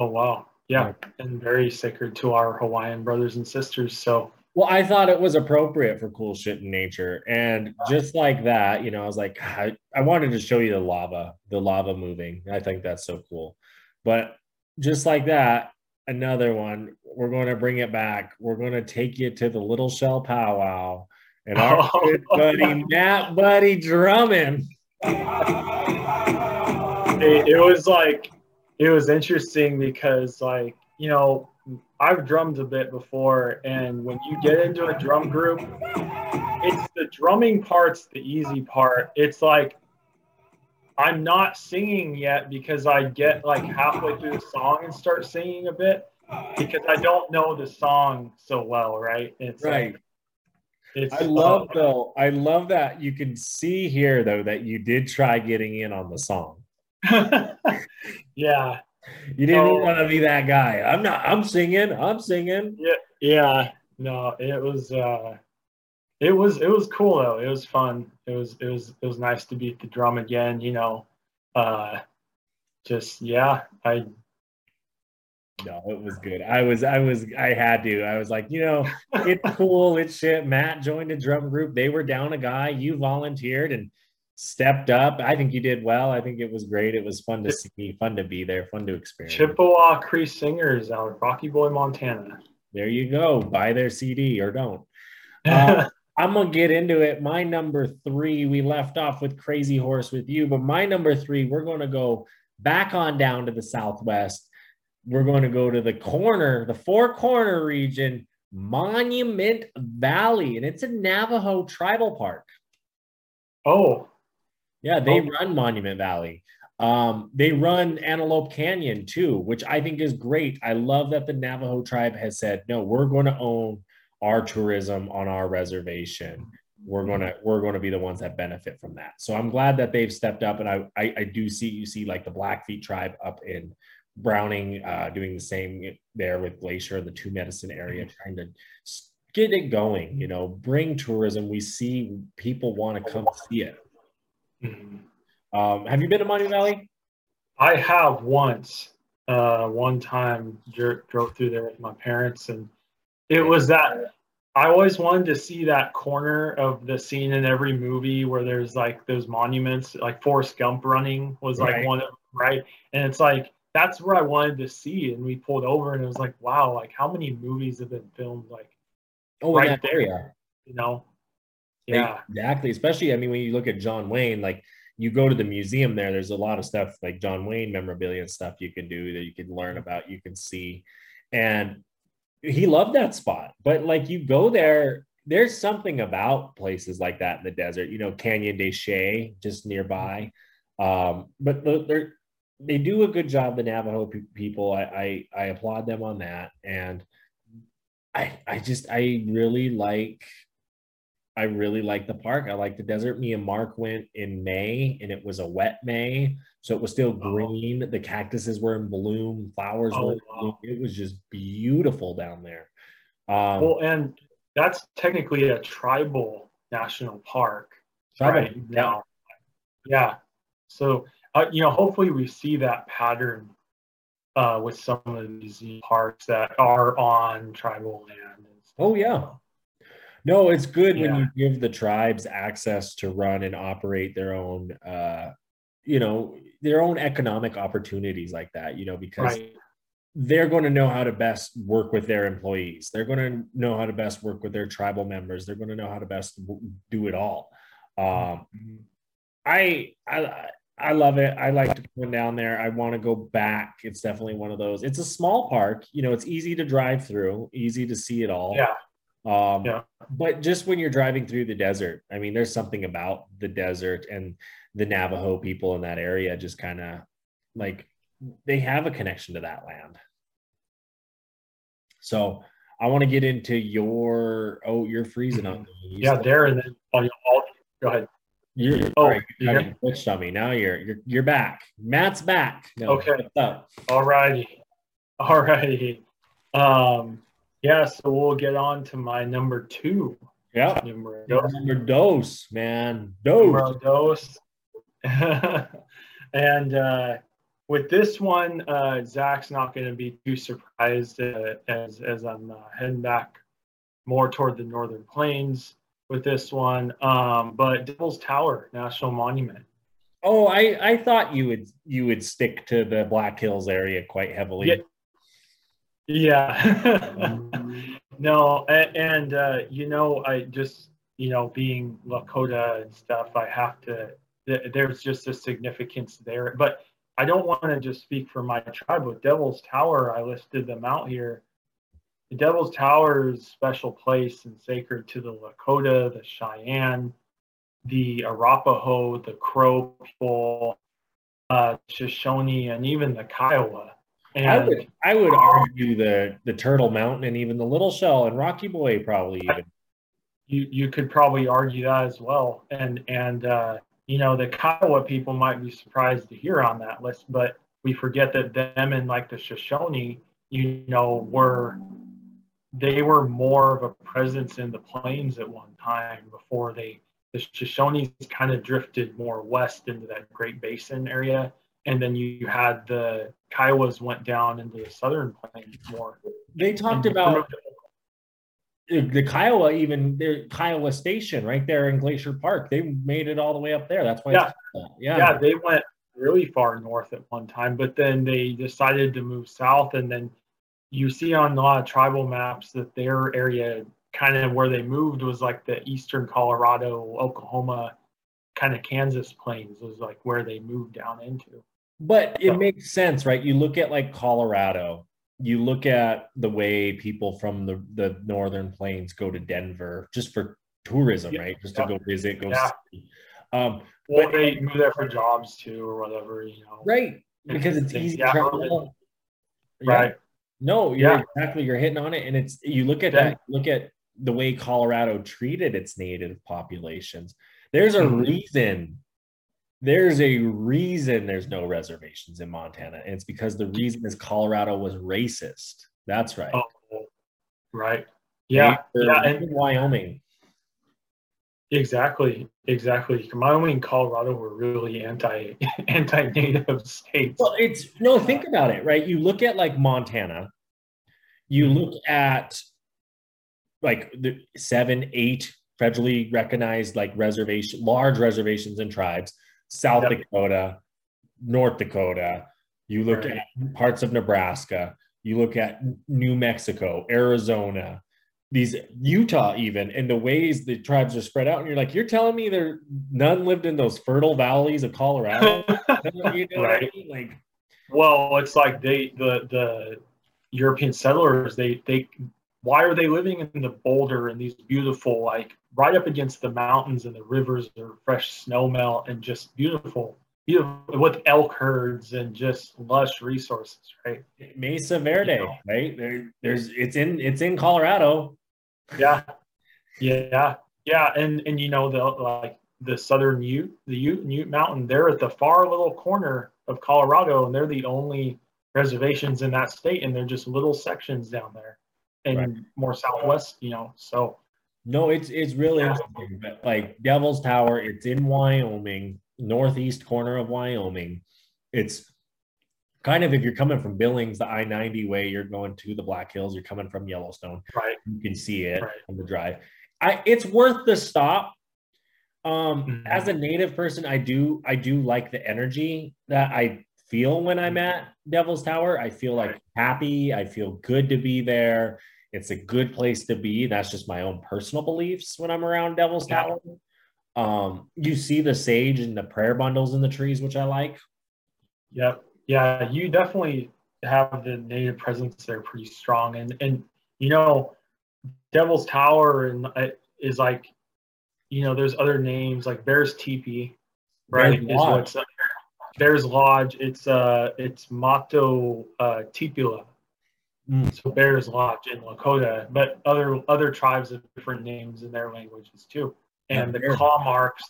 Oh wow. Yeah. yeah. And very sacred to our Hawaiian brothers and sisters. So well, I thought it was appropriate for cool shit in nature. And just like that, you know, I was like, I, I wanted to show you the lava, the lava moving. I think that's so cool. But just like that, another one, we're going to bring it back. We're going to take you to the Little Shell powwow. And our oh. good buddy, Matt Buddy Drummond. It, it was like, it was interesting because like, you know, I've drummed a bit before, and when you get into a drum group, it's the drumming part's the easy part. It's like, I'm not singing yet because I get like halfway through the song and start singing a bit because I don't know the song so well, right? It's right. Like, it's, I love um, though, I love that you can see here though that you did try getting in on the song. Yeah. You didn't oh, want to be that guy. I'm not, I'm singing, I'm singing. Yeah, yeah. No, it was, uh, it was, it was cool though. It was fun. It was, it was, it was nice to beat the drum again, you know, uh, just, yeah, I. No, it was good. I was, I was, I had to, I was like, you know, it's cool. It's shit. Matt joined a drum group. They were down a guy. You volunteered and stepped up. I think you did well. I think it was great. It was fun to see, fun to be there, fun to experience. Chippewa Cree Singers out of Rocky Boy, Montana. There you go. Buy their C D or don't. Uh, I'm going to get into it. My number three, we left off with Crazy Horse with you, but my number three, we're going to go back on down to the Southwest. We're going to go to the corner, the four corner region, Monument Valley, and it's a Navajo tribal park. Oh, yeah, they oh. run Monument Valley. Um, they run Antelope Canyon too, which I think is great. I love that the Navajo tribe has said, no, we're going to own our tourism on our reservation. We're going to we're going to be the ones that benefit from that. So I'm glad that they've stepped up. And I I, I do see you see like the Blackfeet tribe up in Browning uh, doing the same there with Glacier and the Two Medicine area, trying to get it going, you know, bring tourism. We see people want to come see it. Mm-hmm. Um, have you been to Monument Valley? I have once. uh, one time jer- drove through there with my parents, and it was that I always wanted to see that corner of the scene in every movie where there's like those monuments, like Forrest Gump running was like right. one of them, right? And it's like, that's where I wanted to see. And we pulled over and it was like, wow, like how many movies have been filmed like oh, right there, area. You know? Yeah, exactly. Especially, I mean, when you look at John Wayne, like you go to the museum there, there's a lot of stuff like John Wayne memorabilia and stuff you can do that you can learn about, you can see. And he loved that spot, but like you go there, there's something about places like that in the desert, you know, Canyon de Chelly just nearby. Um, but they're, they do a good job, the Navajo pe- people. I, I, I applaud them on that. And I, I just, I really like, I really like the park. I like the desert. Me and Mark went in May, and it was a wet May, so it was still green. Oh. The cactuses were in bloom, flowers oh, were in bloom. Wow. It was just beautiful down there. Um, well, and that's technically a tribal national park tribal, right yeah. now. Yeah. So, uh, you know, hopefully we see that pattern uh, with some of these parks that are on tribal land. Oh, yeah. No, it's good yeah. when you give the tribes access to run and operate their own, uh, you know, their own economic opportunities like that, you know, because right. they're going to know how to best work with their employees. They're going to know how to best work with their tribal members. They're going to know how to best do it all. Um, I, I, I love it. I like to go down there. I want to go back. It's definitely one of those. It's a small park, you know, it's easy to drive through, easy to see it all. Yeah. Um, yeah. But just when you're driving through the desert, I mean, there's something about the desert and the Navajo people in that area, just kind of like they have a connection to that land. So I want to get into your, oh, you're freezing on me. You yeah, there and then on your alt. Go ahead. You're, oh, right, you haven't switched on me. Now you're, you're, you're back. Matt's back. No, okay. What's up? All righty. All righty. Um, Yeah, so we'll get on to my number two. Yeah, number dos, number dos man. Dos. dos. And uh, with this one, uh, Zach's not going to be too surprised uh, as as I'm uh, heading back more toward the Northern Plains with this one. Um, but Devil's Tower National Monument. Oh, I, I thought you would you would stick to the Black Hills area quite heavily. Yeah. Yeah. No, and, and uh, you know, I just, you know, being Lakota and stuff, I have to, th- there's just a significance there. But I don't want to just speak for my tribe. With Devil's Tower, I listed them out here. The Devil's Tower is a special place and sacred to the Lakota, the Cheyenne, the Arapaho, the Crow people, uh, Shoshone, and even the Kiowa. And I would I would argue the, the Turtle Mountain and even the Little Shell and Rocky Boy probably even. You you could probably argue that as well. And and uh, you know, the Kiowa people might be surprised to hear on that list, but we forget that them and like the Shoshone, you know, were they were more of a presence in the plains at one time before they the Shoshones kind of drifted more west into that Great Basin area. And then you had the Kiowas went down into the southern plains more. They talked about the Kiowa, even their Kiowa Station right there in Glacier Park. They made it all the way up there. That's why. Yeah. Yeah. yeah, they went really far north at one time, but then they decided to move south. And then you see on a lot of tribal maps that their area kind of where they moved was like the eastern Colorado, Oklahoma, kind of Kansas plains was like where they moved down into. But it makes sense, right? You look at like Colorado, you look at the way people from the, the northern plains go to Denver just for tourism, yeah, right? Just yeah. to go visit, go yeah. see. Um, well, but, they move there for jobs too or whatever, you know. Right, because it's easy to travel. Yeah. Right. No, you're yeah. exactly, you're hitting on it. And it's, you look at yeah. that, look at the way Colorado treated its native populations. There's a reason. There's a reason there's no reservations in Montana, and it's because the reason is Colorado was racist. That's right. Oh, right. Yeah. They, yeah. And Wyoming. Exactly, exactly. Wyoming and Colorado were really anti, anti-native states. Well, it's, no, think about it, right? You look at like Montana, you look at like the seven, eight federally recognized like reservation, large reservations and tribes, South yep. Dakota, North Dakota, you look right. at parts of Nebraska, you look at New Mexico, Arizona, these Utah even, and the ways the tribes are spread out. And you're like, you're telling me there none lived in those fertile valleys of Colorado? You know right. what I mean? Like, well, it's like they, the, the European settlers, they, they, why are they living in the Boulder and these beautiful, like right up against the mountains and the rivers, the fresh snow melt and just beautiful, beautiful with elk herds and just lush resources, right? Mesa Verde, you know, right? There, there's, it's in, it's in Colorado. Yeah, yeah, yeah, and and you know the like the southern Ute, the Ute, Ute Mountain. They're at the far little corner of Colorado, and they're the only reservations in that state, and they're just little sections down there, and right. more southwest, you know. So, no, it's it's really yeah. interesting. But like Devil's Tower, it's in Wyoming, northeast corner of Wyoming. It's kind of, if you're coming from Billings, the I ninety way, you're going to the Black Hills, you're coming from Yellowstone, right? You can see it right. on the drive. I, it's worth the stop. Um, mm-hmm. As a native person, I do, I do like the energy that I feel when I'm at Devil's Tower. I feel like right. happy. I feel good to be there. It's a good place to be. That's just my own personal beliefs when I'm around Devil's yeah. Tower. Um, you see the sage and the prayer bundles in the trees, which I like. Yep. Yeah, you definitely have the native presence there pretty strong. And, and you know, Devil's Tower and uh, is like, you know, there's other names like Bear's Teepee, right? Bear's Lodge. Is what's, uh, Bear's Lodge. It's, uh, it's Mato uh, Tipula. Mm. So Bear's Lodge in Lakota, but other other tribes have different names in their languages too. And yeah, the claw marks,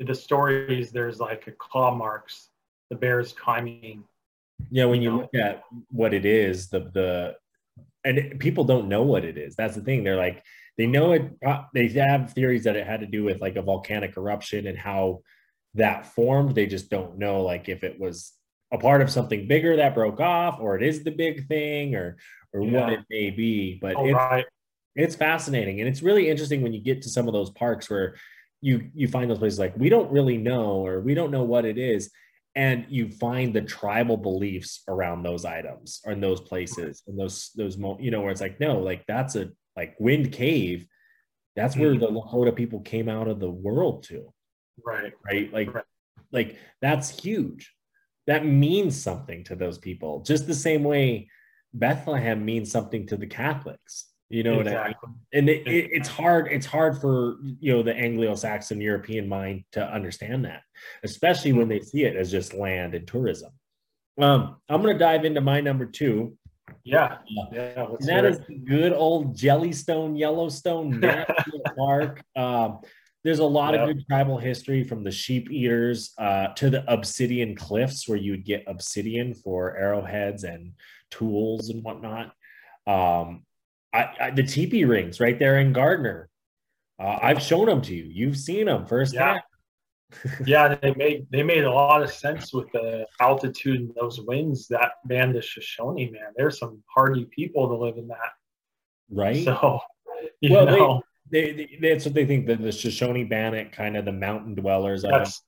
the stories, there's like a claw marks. The bears climbing. Yeah, when you look at what it is, the the and it, people don't know what it is. That's the thing. They're like, they know it. Uh, they have theories that it had to do with like a volcanic eruption and how that formed. They just don't know like if it was a part of something bigger that broke off, or it is the big thing, or or yeah. what it may be. But oh, it's, right. it's fascinating, and it's really interesting when you get to some of those parks where you you find those places like we don't really know, or we don't know what it is. And you find the tribal beliefs around those items or in those places and those, those, mo- you know, where it's like, no, like that's a, like Wind Cave. That's where the Lakota people came out of the world to. Right. Right. Like, right. like that's huge. That means something to those people. Just the same way Bethlehem means something to the Catholics, you know exactly. what I mean? And it, it, it's hard, it's hard for, you know, the Anglo-Saxon European mind to understand that, especially when they see it as just land and tourism. Um, I'm going to dive into my number two. Yeah. yeah and that is the good old Jellystone, Yellowstone National Park. Um, there's a lot yep. of good tribal history, from the sheep eaters uh, to the obsidian cliffs, where you'd get obsidian for arrowheads and tools and whatnot. Um, I, I, the teepee rings right there in Gardner. Uh, I've shown them to you. You've seen them firsthand. Yeah. yeah, they made they made a lot of sense with the altitude and those winds. That band of Shoshone, man, there's some hardy people to live in that. Right. So, you well, know. They, they, they, that's what they think, that the Shoshone Bannock, kind of the mountain dwellers. That's,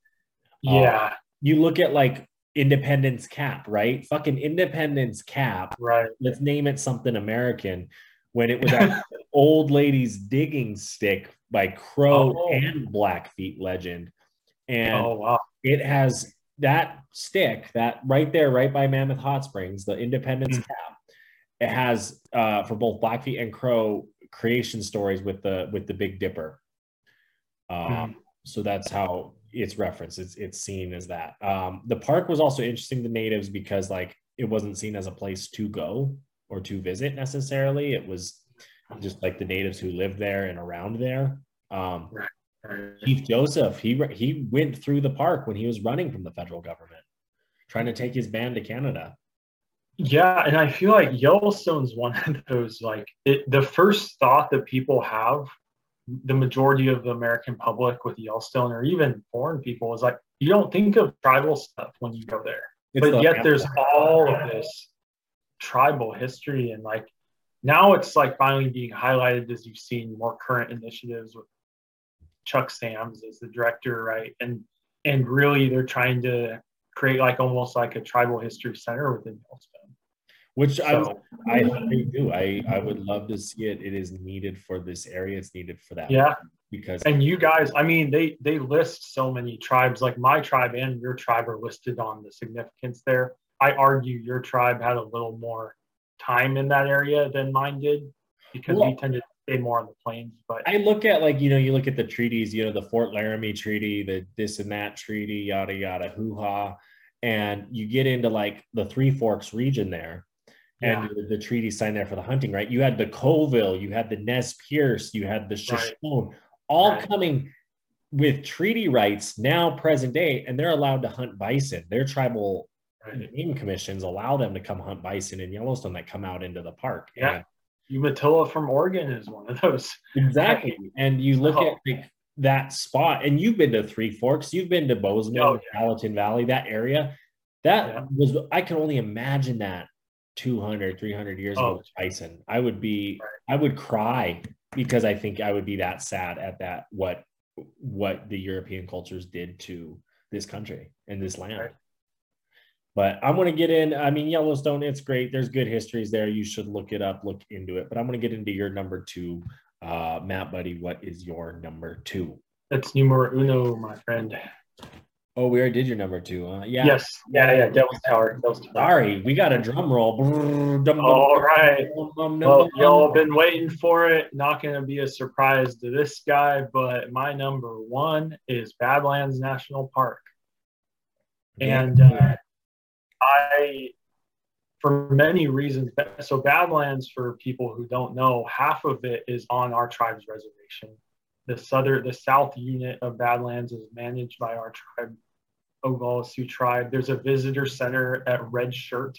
um, yeah. You look at like Independence Cap, right? Fucking Independence Cap. Right. Let's name it something American. When it was an old lady's digging stick by Crow oh. and Blackfeet legend. And oh, wow. it has that stick that right there, right by Mammoth Hot Springs, the Independence mm-hmm. Cap. It has uh, for both Blackfeet and Crow creation stories with the with the Big Dipper. Um, mm-hmm. So that's how it's referenced. It's it's seen as that. Um, the park was also interesting to natives because like it wasn't seen as a place to go or to visit necessarily. It was just like the natives who lived there and around there. Um, Chief Joseph, he he went through the park when he was running from the federal government, trying to take his band to Canada. Yeah, and I feel like Yellowstone's one of those, like, it, the first thought that people have the majority of the American public with Yellowstone or even foreign people is like, you don't think of tribal stuff when you go there. It's but yet there's all of this tribal history. And like now it's like finally being highlighted as you've seen more current initiatives with Chuck Sams as the director, right? And and really they're trying to create like almost like a tribal history center within Yellowstone. Which so, I, was, I I do. I, I would love to see it. It is needed for this area. It's needed for that. Yeah. Because and you guys, I mean, they they list so many tribes. Like my tribe and your tribe are listed on the significance there. I argue your tribe had a little more time in that area than mine did because well, we tend to stay more on the plains. But I look at like, you know, you look at the treaties, you know, the Fort Laramie Treaty, the this and that treaty, yada, yada, hoo-ha. And you get into like the Three Forks region there. Yeah. And the, the treaty signed there for the hunting, right? You had the Colville, you had the Nez Perce, you had the Shoshone, right. all right. coming with treaty rights now present day, and they're allowed to hunt bison. Their tribal right. game commissions allow them to come hunt bison in Yellowstone that come out into the park. Yeah, and Umatilla from Oregon is one of those. Exactly, and you look oh. at like, that spot, and you've been to Three Forks, you've been to Bozeman, oh, yeah. Gallatin Valley, that area. That yeah. was, I can only imagine that. two hundred, three hundred years oh. ago with bison, I would be, right. I would cry because I think I would be that sad at that, what, what the European cultures did to this country and this land. Right. But I'm going to get in, I mean, Yellowstone, it's great. There's good histories there. You should look it up, look into it, but I'm going to get into your number two, uh, Matt, buddy, what is your number two? That's numero uno, my friend. Oh, we already did your number two, huh? Yeah. Yes. Yeah, yeah. Devil's Tower. Devil's Tower. Sorry, we got a drum roll. All right. Well, y'all have been waiting for it. Not going to be a surprise to this guy, but my number one is Badlands National Park. And uh, I, for many reasons, so Badlands, for people who don't know, half of it is on our tribe's reservation. The southern, the south unit of Badlands is managed by our tribe. Ogallala Sioux tribe. There's a visitor center at Red Shirt,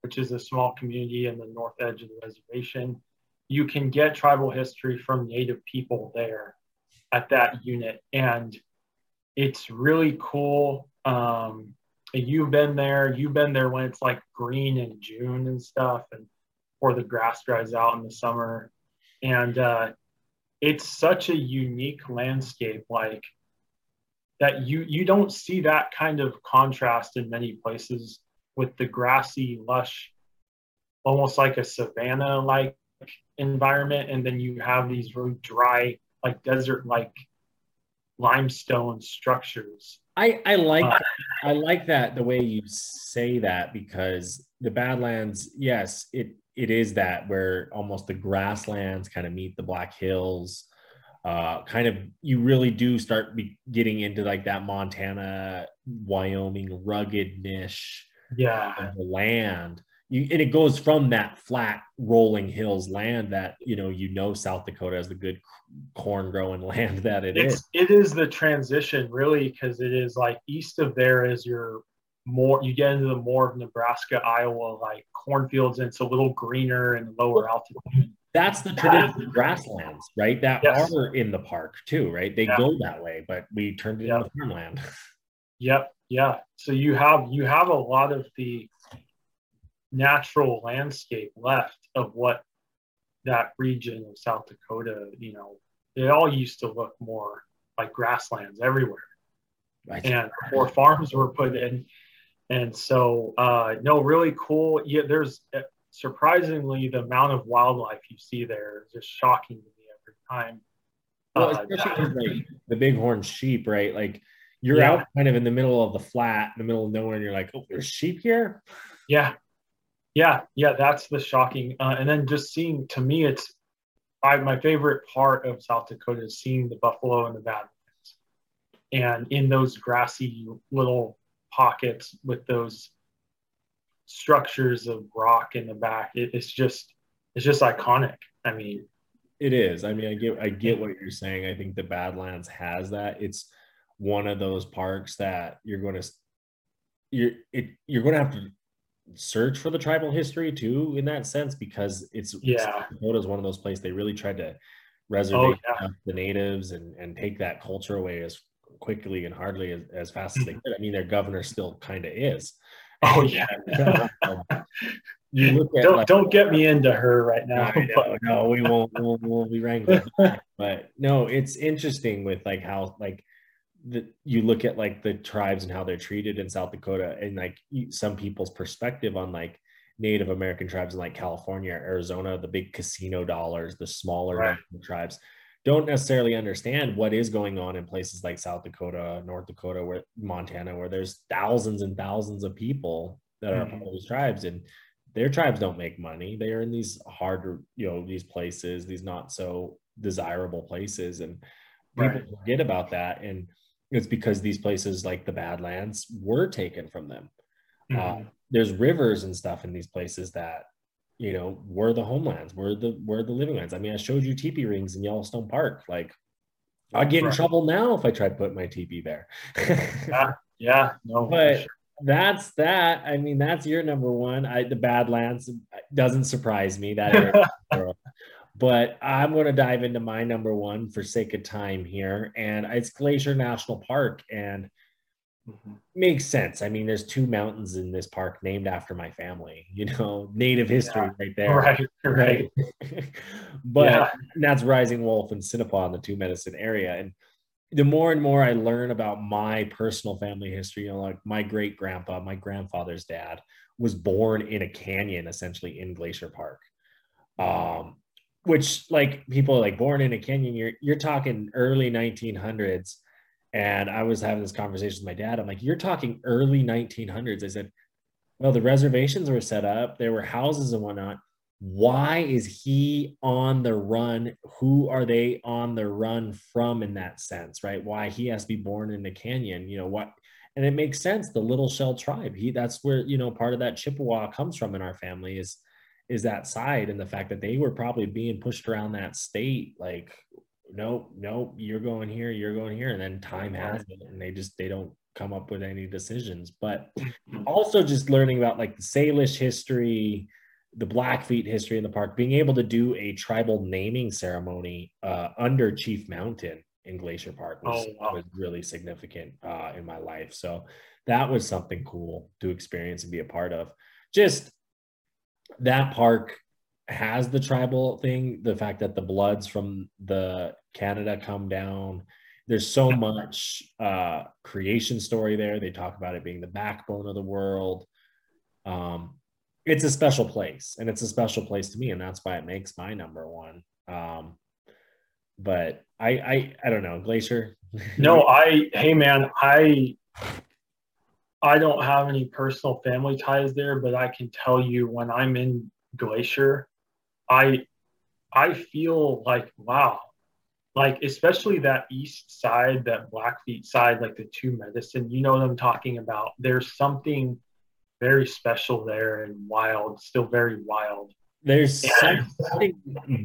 which is a small community in the north edge of the reservation. You can get tribal history from Native people there at that unit. And it's really cool. Um, you've been there. You've been there when it's like green in June and stuff, and or the grass dries out in the summer. And uh, it's such a unique landscape. Like, that you you don't see that kind of contrast in many places with the grassy, lush, almost like a savanna-like environment. And then you have these really dry, like desert-like limestone structures. I, I like uh, that. I like that the way you say that, because the Badlands, yes, it it is that where almost the grasslands kind of meet the Black Hills. Uh, kind of, you really do start be getting into like that Montana, Wyoming ruggedness, yeah, of the land. You, and it goes from that flat rolling hills land that you know you know South Dakota as the good corn growing land that it it's, is. It is the transition really, because it is like east of there is your more you get into the more of Nebraska, Iowa like cornfields, and it's a little greener and lower altitude. That's the traditional yeah. grasslands, right? That yes. are in the park too, right? They yeah. go that way, but we turned it yep. into farmland. Yep, yeah. So you have you have a lot of the natural landscape left of what that region of South Dakota, you know, it all used to look more like grasslands everywhere. Right. And more farms were put in. And so, uh, no, really cool. Yeah, there's... surprisingly, the amount of wildlife you see there is just shocking to me every time. Well, uh, especially like the bighorn sheep, right? Like you're yeah. out kind of in the middle of the flat, in the middle of nowhere, and you're like, oh, there's sheep here? Yeah. Yeah. Yeah. That's the shocking. Uh, and then just seeing, to me, it's I, my favorite part of South Dakota is seeing the buffalo and the badlands. And in those grassy little pockets with those structures of rock in the back, it, it's just it's just iconic. I mean, it is. I mean, I get I get what you're saying. I think the Badlands has that. It's one of those parks that you're going to you're it you're going to have to search for the tribal history too, in that sense, because it's yeah. Dakota is one of those places they really tried to reservation oh, yeah. the natives and, and take that culture away as quickly and hardly as, as fast as they could. I mean, their governor still kind of is. Oh yeah. You look at don't like, don't get me into her right now. No, but. no we won't. We'll, we'll be wrangling. But no, it's interesting with like how like the, you look at like the tribes and how they're treated in South Dakota, and like some people's perspective on like Native American tribes in like California, Arizona, the big casino dollars, the smaller right. tribes don't necessarily understand what is going on in places like South Dakota, North Dakota, where Montana, where there's thousands and thousands of people that are mm-hmm. part of those tribes, and their tribes don't make money. They are in these hard, you know, these places, these not so desirable places, and people right. forget about that. And it's because these places like the Badlands were taken from them. Mm-hmm. Uh, there's rivers and stuff in these places that, you know, were the homelands, were the were the living lands. I mean, I showed you teepee rings in Yellowstone Park. Like, I'd get right. in trouble now if I tried to put my teepee there. yeah, yeah, no. But sure. that's that. I mean, that's your number one. I, the Badlands doesn't surprise me. That area. But I'm going to dive into my number one for sake of time here, and it's Glacier National Park, and mm-hmm. makes sense. I mean, there's two mountains in this park named after my family, you know, native history yeah. right there. Right, right. right. But yeah. that's Rising Wolf and Sinapa in the Two Medicine area. And the more and more I learn about my personal family history, you know, like my great grandpa, my grandfather's dad was born in a canyon, essentially in Glacier Park. Um, which like people are like born in a canyon, you're, you're talking early nineteen hundreds. And I was having this conversation with my dad. I'm like, you're talking early nineteen hundreds. I said, well, the reservations were set up. There were houses and whatnot. Why is he on the run? Who are they on the run from in that sense, right? Why he has to be born in the canyon, you know, what? And it makes sense. The Little Shell tribe, he that's where, you know, part of that Chippewa comes from in our family is, is that side. And the fact that they were probably being pushed around that state, like, nope, nope, you're going here, you're going here. And then time has it, and they just, they don't come up with any decisions. But also just learning about like the Salish history, the Blackfeet history in the park, being able to do a tribal naming ceremony uh, under Chief Mountain in Glacier Park was, oh, wow. was really significant uh, in my life. So that was something cool to experience and be a part of. Just that park has the tribal thing, the fact that the Bloods from the Canada come down. There's so much uh creation story there. They talk about it being the backbone of the world. Um it's a special place, and it's a special place to me, and that's why it makes my number one. Um but I I I don't know, Glacier. No, I hey man, I I don't have any personal family ties there, but I can tell you when I'm in Glacier, I I feel like, wow, like especially that east side, that Blackfeet side, like the Two Medicine, you know what I'm talking about. There's something very special there and wild, still very wild. There's yeah. something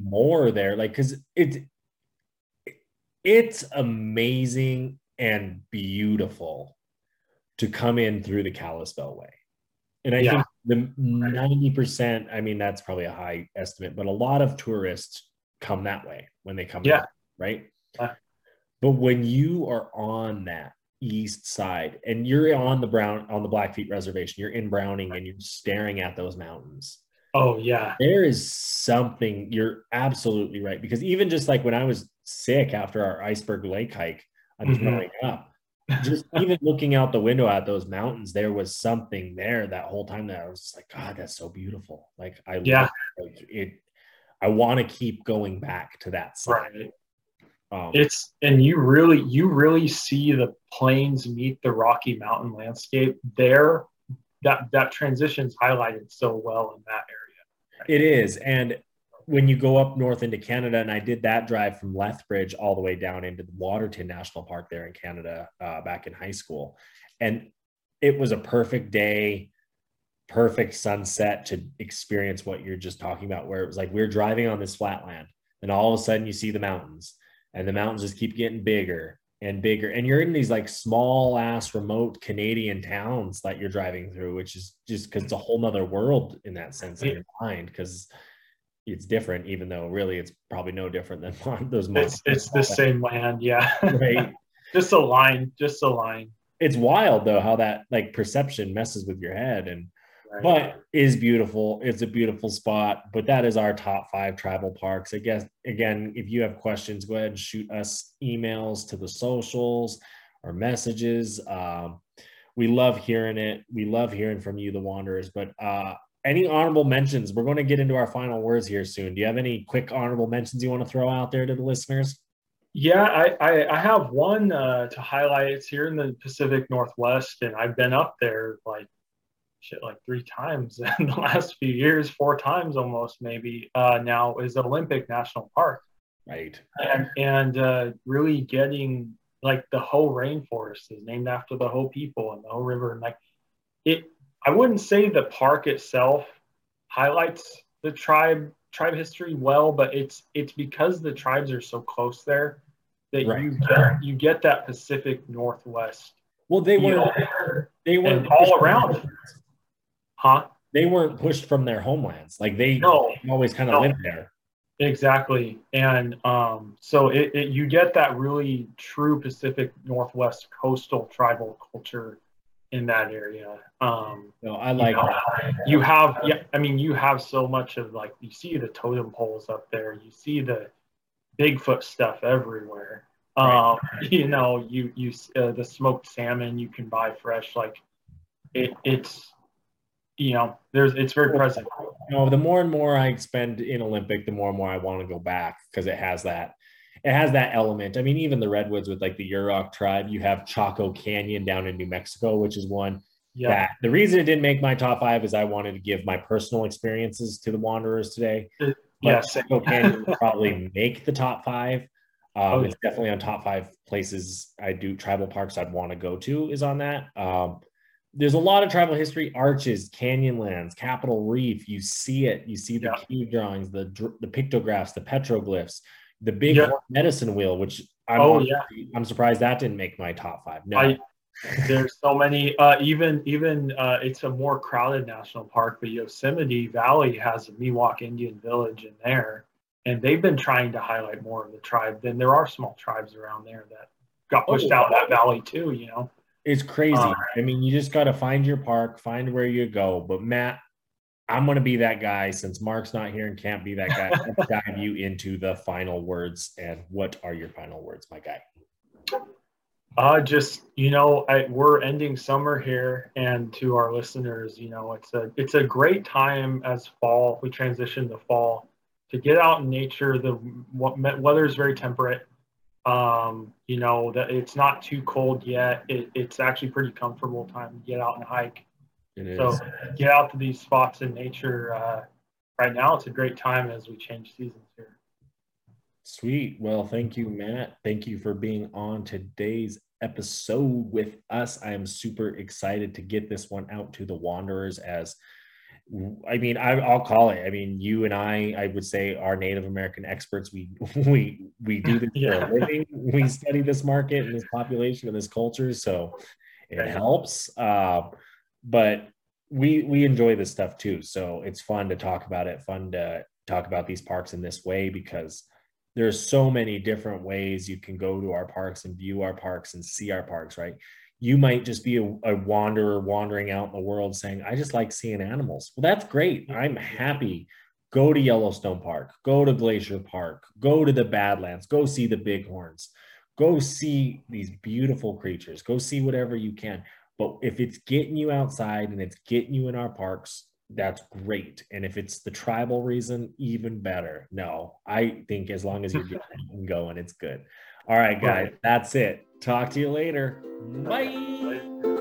more there, like, because it's, it's amazing and beautiful to come in through the Kalispell Beltway. And I yeah. think the ninety percent, I mean, that's probably a high estimate, but a lot of tourists come that way when they come yeah. back, right? Uh, but when you are on that east side and you're on the Brown, on the Blackfeet Reservation, you're in Browning right. and you're staring at those mountains. Oh, yeah. There is something, you're absolutely right. Because even just like when I was sick after our Iceberg Lake hike, I was mm-hmm. throwing up. Just even looking out the window at those mountains, there was something there that whole time that I was just like, God, that's so beautiful. Like I yeah. love it. it I want to keep going back to that side. Right. Um, it's and you really you really see the plains meet the Rocky Mountain landscape there. That that transition's highlighted so well in that area. Right? It is. And when you go up north into Canada, and I did that drive from Lethbridge all the way down into the Waterton National Park there in Canada uh, back in high school. And it was a perfect day, perfect sunset to experience what you're just talking about, where it was like, we're driving on this flatland and all of a sudden you see the mountains, and the mountains just keep getting bigger and bigger. And you're in these like small ass remote Canadian towns that you're driving through, which is just because it's a whole nother world in that sense in your mind. Because it's different, even though really it's probably no different than mon- those monsters. It's, it's the same land, yeah. Right. Just a line, just a line. It's wild though how that like perception messes with your head, and right. But is beautiful. It's a beautiful spot. But that is our top five tribal parks. I guess again, if you have questions, go ahead and shoot us emails to the socials or messages. Um, we love hearing it. We love hearing from you, the Wanderers. But uh, any honorable mentions? We're going to get into our final words here soon. Do you have any quick honorable mentions you want to throw out there to the listeners? Yeah, I, I, I have one uh, to highlight. It's here in the Pacific Northwest, and I've been up there like shit, like three times in the last few years, four times almost maybe. Uh, now is Olympic National Park, right? And, and uh, really getting like the Ho rainforest is named after the Ho people and the Ho River, and like it. I wouldn't say the park itself highlights the tribe tribe history well, but it's it's because the tribes are so close there. That right. you get, you get that Pacific Northwest. Well, they were know, they were all around, huh? They weren't pushed from their homelands. Like they, no, they always kind of no. lived there. Exactly, and um, so it, it you get that really true Pacific Northwest coastal tribal culture in that area. Um, no, I like you, know, that. you have. Yeah, I mean, you have so much of like you see the totem poles up there. You see the Bigfoot stuff everywhere. Um, right. You know, you you uh, the smoked salmon you can buy fresh. Like it, it's you know, there's it's very present. You know, the more and more I spend in Olympic, the more and more I want to go back because it has that it has that element. I mean, even the redwoods with like the Yurok tribe. You have Chaco Canyon down in New Mexico, which is one. Yeah. That the reason it didn't make my top five is I wanted to give my personal experiences to the Wanderers today. But yes, Chaco Canyon will probably make the top five. Um, okay. It's definitely on top five places I do tribal parks I'd want to go to is on that. Um, there's a lot of tribal history, arches, canyonlands, Capitol Reef. You see it. You see the yeah. cave drawings, the the pictographs, the petroglyphs, the big yeah. medicine wheel, which I'm, oh, yeah. I'm surprised that didn't make my top five. No, I, there's so many. Uh, even even uh, it's a more crowded national park, but Yosemite Valley has a Miwok Indian village in there. And they've been trying to highlight more of the tribe. Then there are small tribes around there that got pushed oh, out wow. that valley too, you know. It's crazy. Uh, I mean, you just got to find your park, find where you go. But Matt, I'm going to be that guy since Mark's not here and can't be that guy. Let's dive you into the final words. And what are your final words, my guy? Uh, just, you know, I, we're ending summer here, and to our listeners, you know, it's a, it's a great time as fall. We transition to fall. To get out in nature, the weather is very temperate. Um, you know, that it's not too cold yet. It, it's actually pretty comfortable time to get out and hike. It is. So get out to these spots in nature. Uh, right now, it's a great time as we change seasons here. Sweet. Well, thank you, Matt. Thank you for being on today's episode with us. I am super excited to get this one out to the Wanderers as I mean, I, I'll call it. I mean, you and I, I would say, are Native American experts. We we we do this yeah. for a living. We study this market and this population and this culture, so it right. helps. Uh, but we we enjoy this stuff too, so it's fun to talk about it. Fun to talk about these parks in this way because there's so many different ways you can go to our parks and view our parks and see our parks, right? You might just be a, a wanderer wandering out in the world saying, I just like seeing animals. Well, that's great. I'm happy. Go to Yellowstone Park. Go to Glacier Park. Go to the Badlands. Go see the Bighorns. Go see these beautiful creatures. Go see whatever you can. But if it's getting you outside and it's getting you in our parks, that's great. And if it's the tribal reason, even better. No, I think as long as you're getting going, it's good. All right, guys, that's it. Talk to you later. Bye. Bye.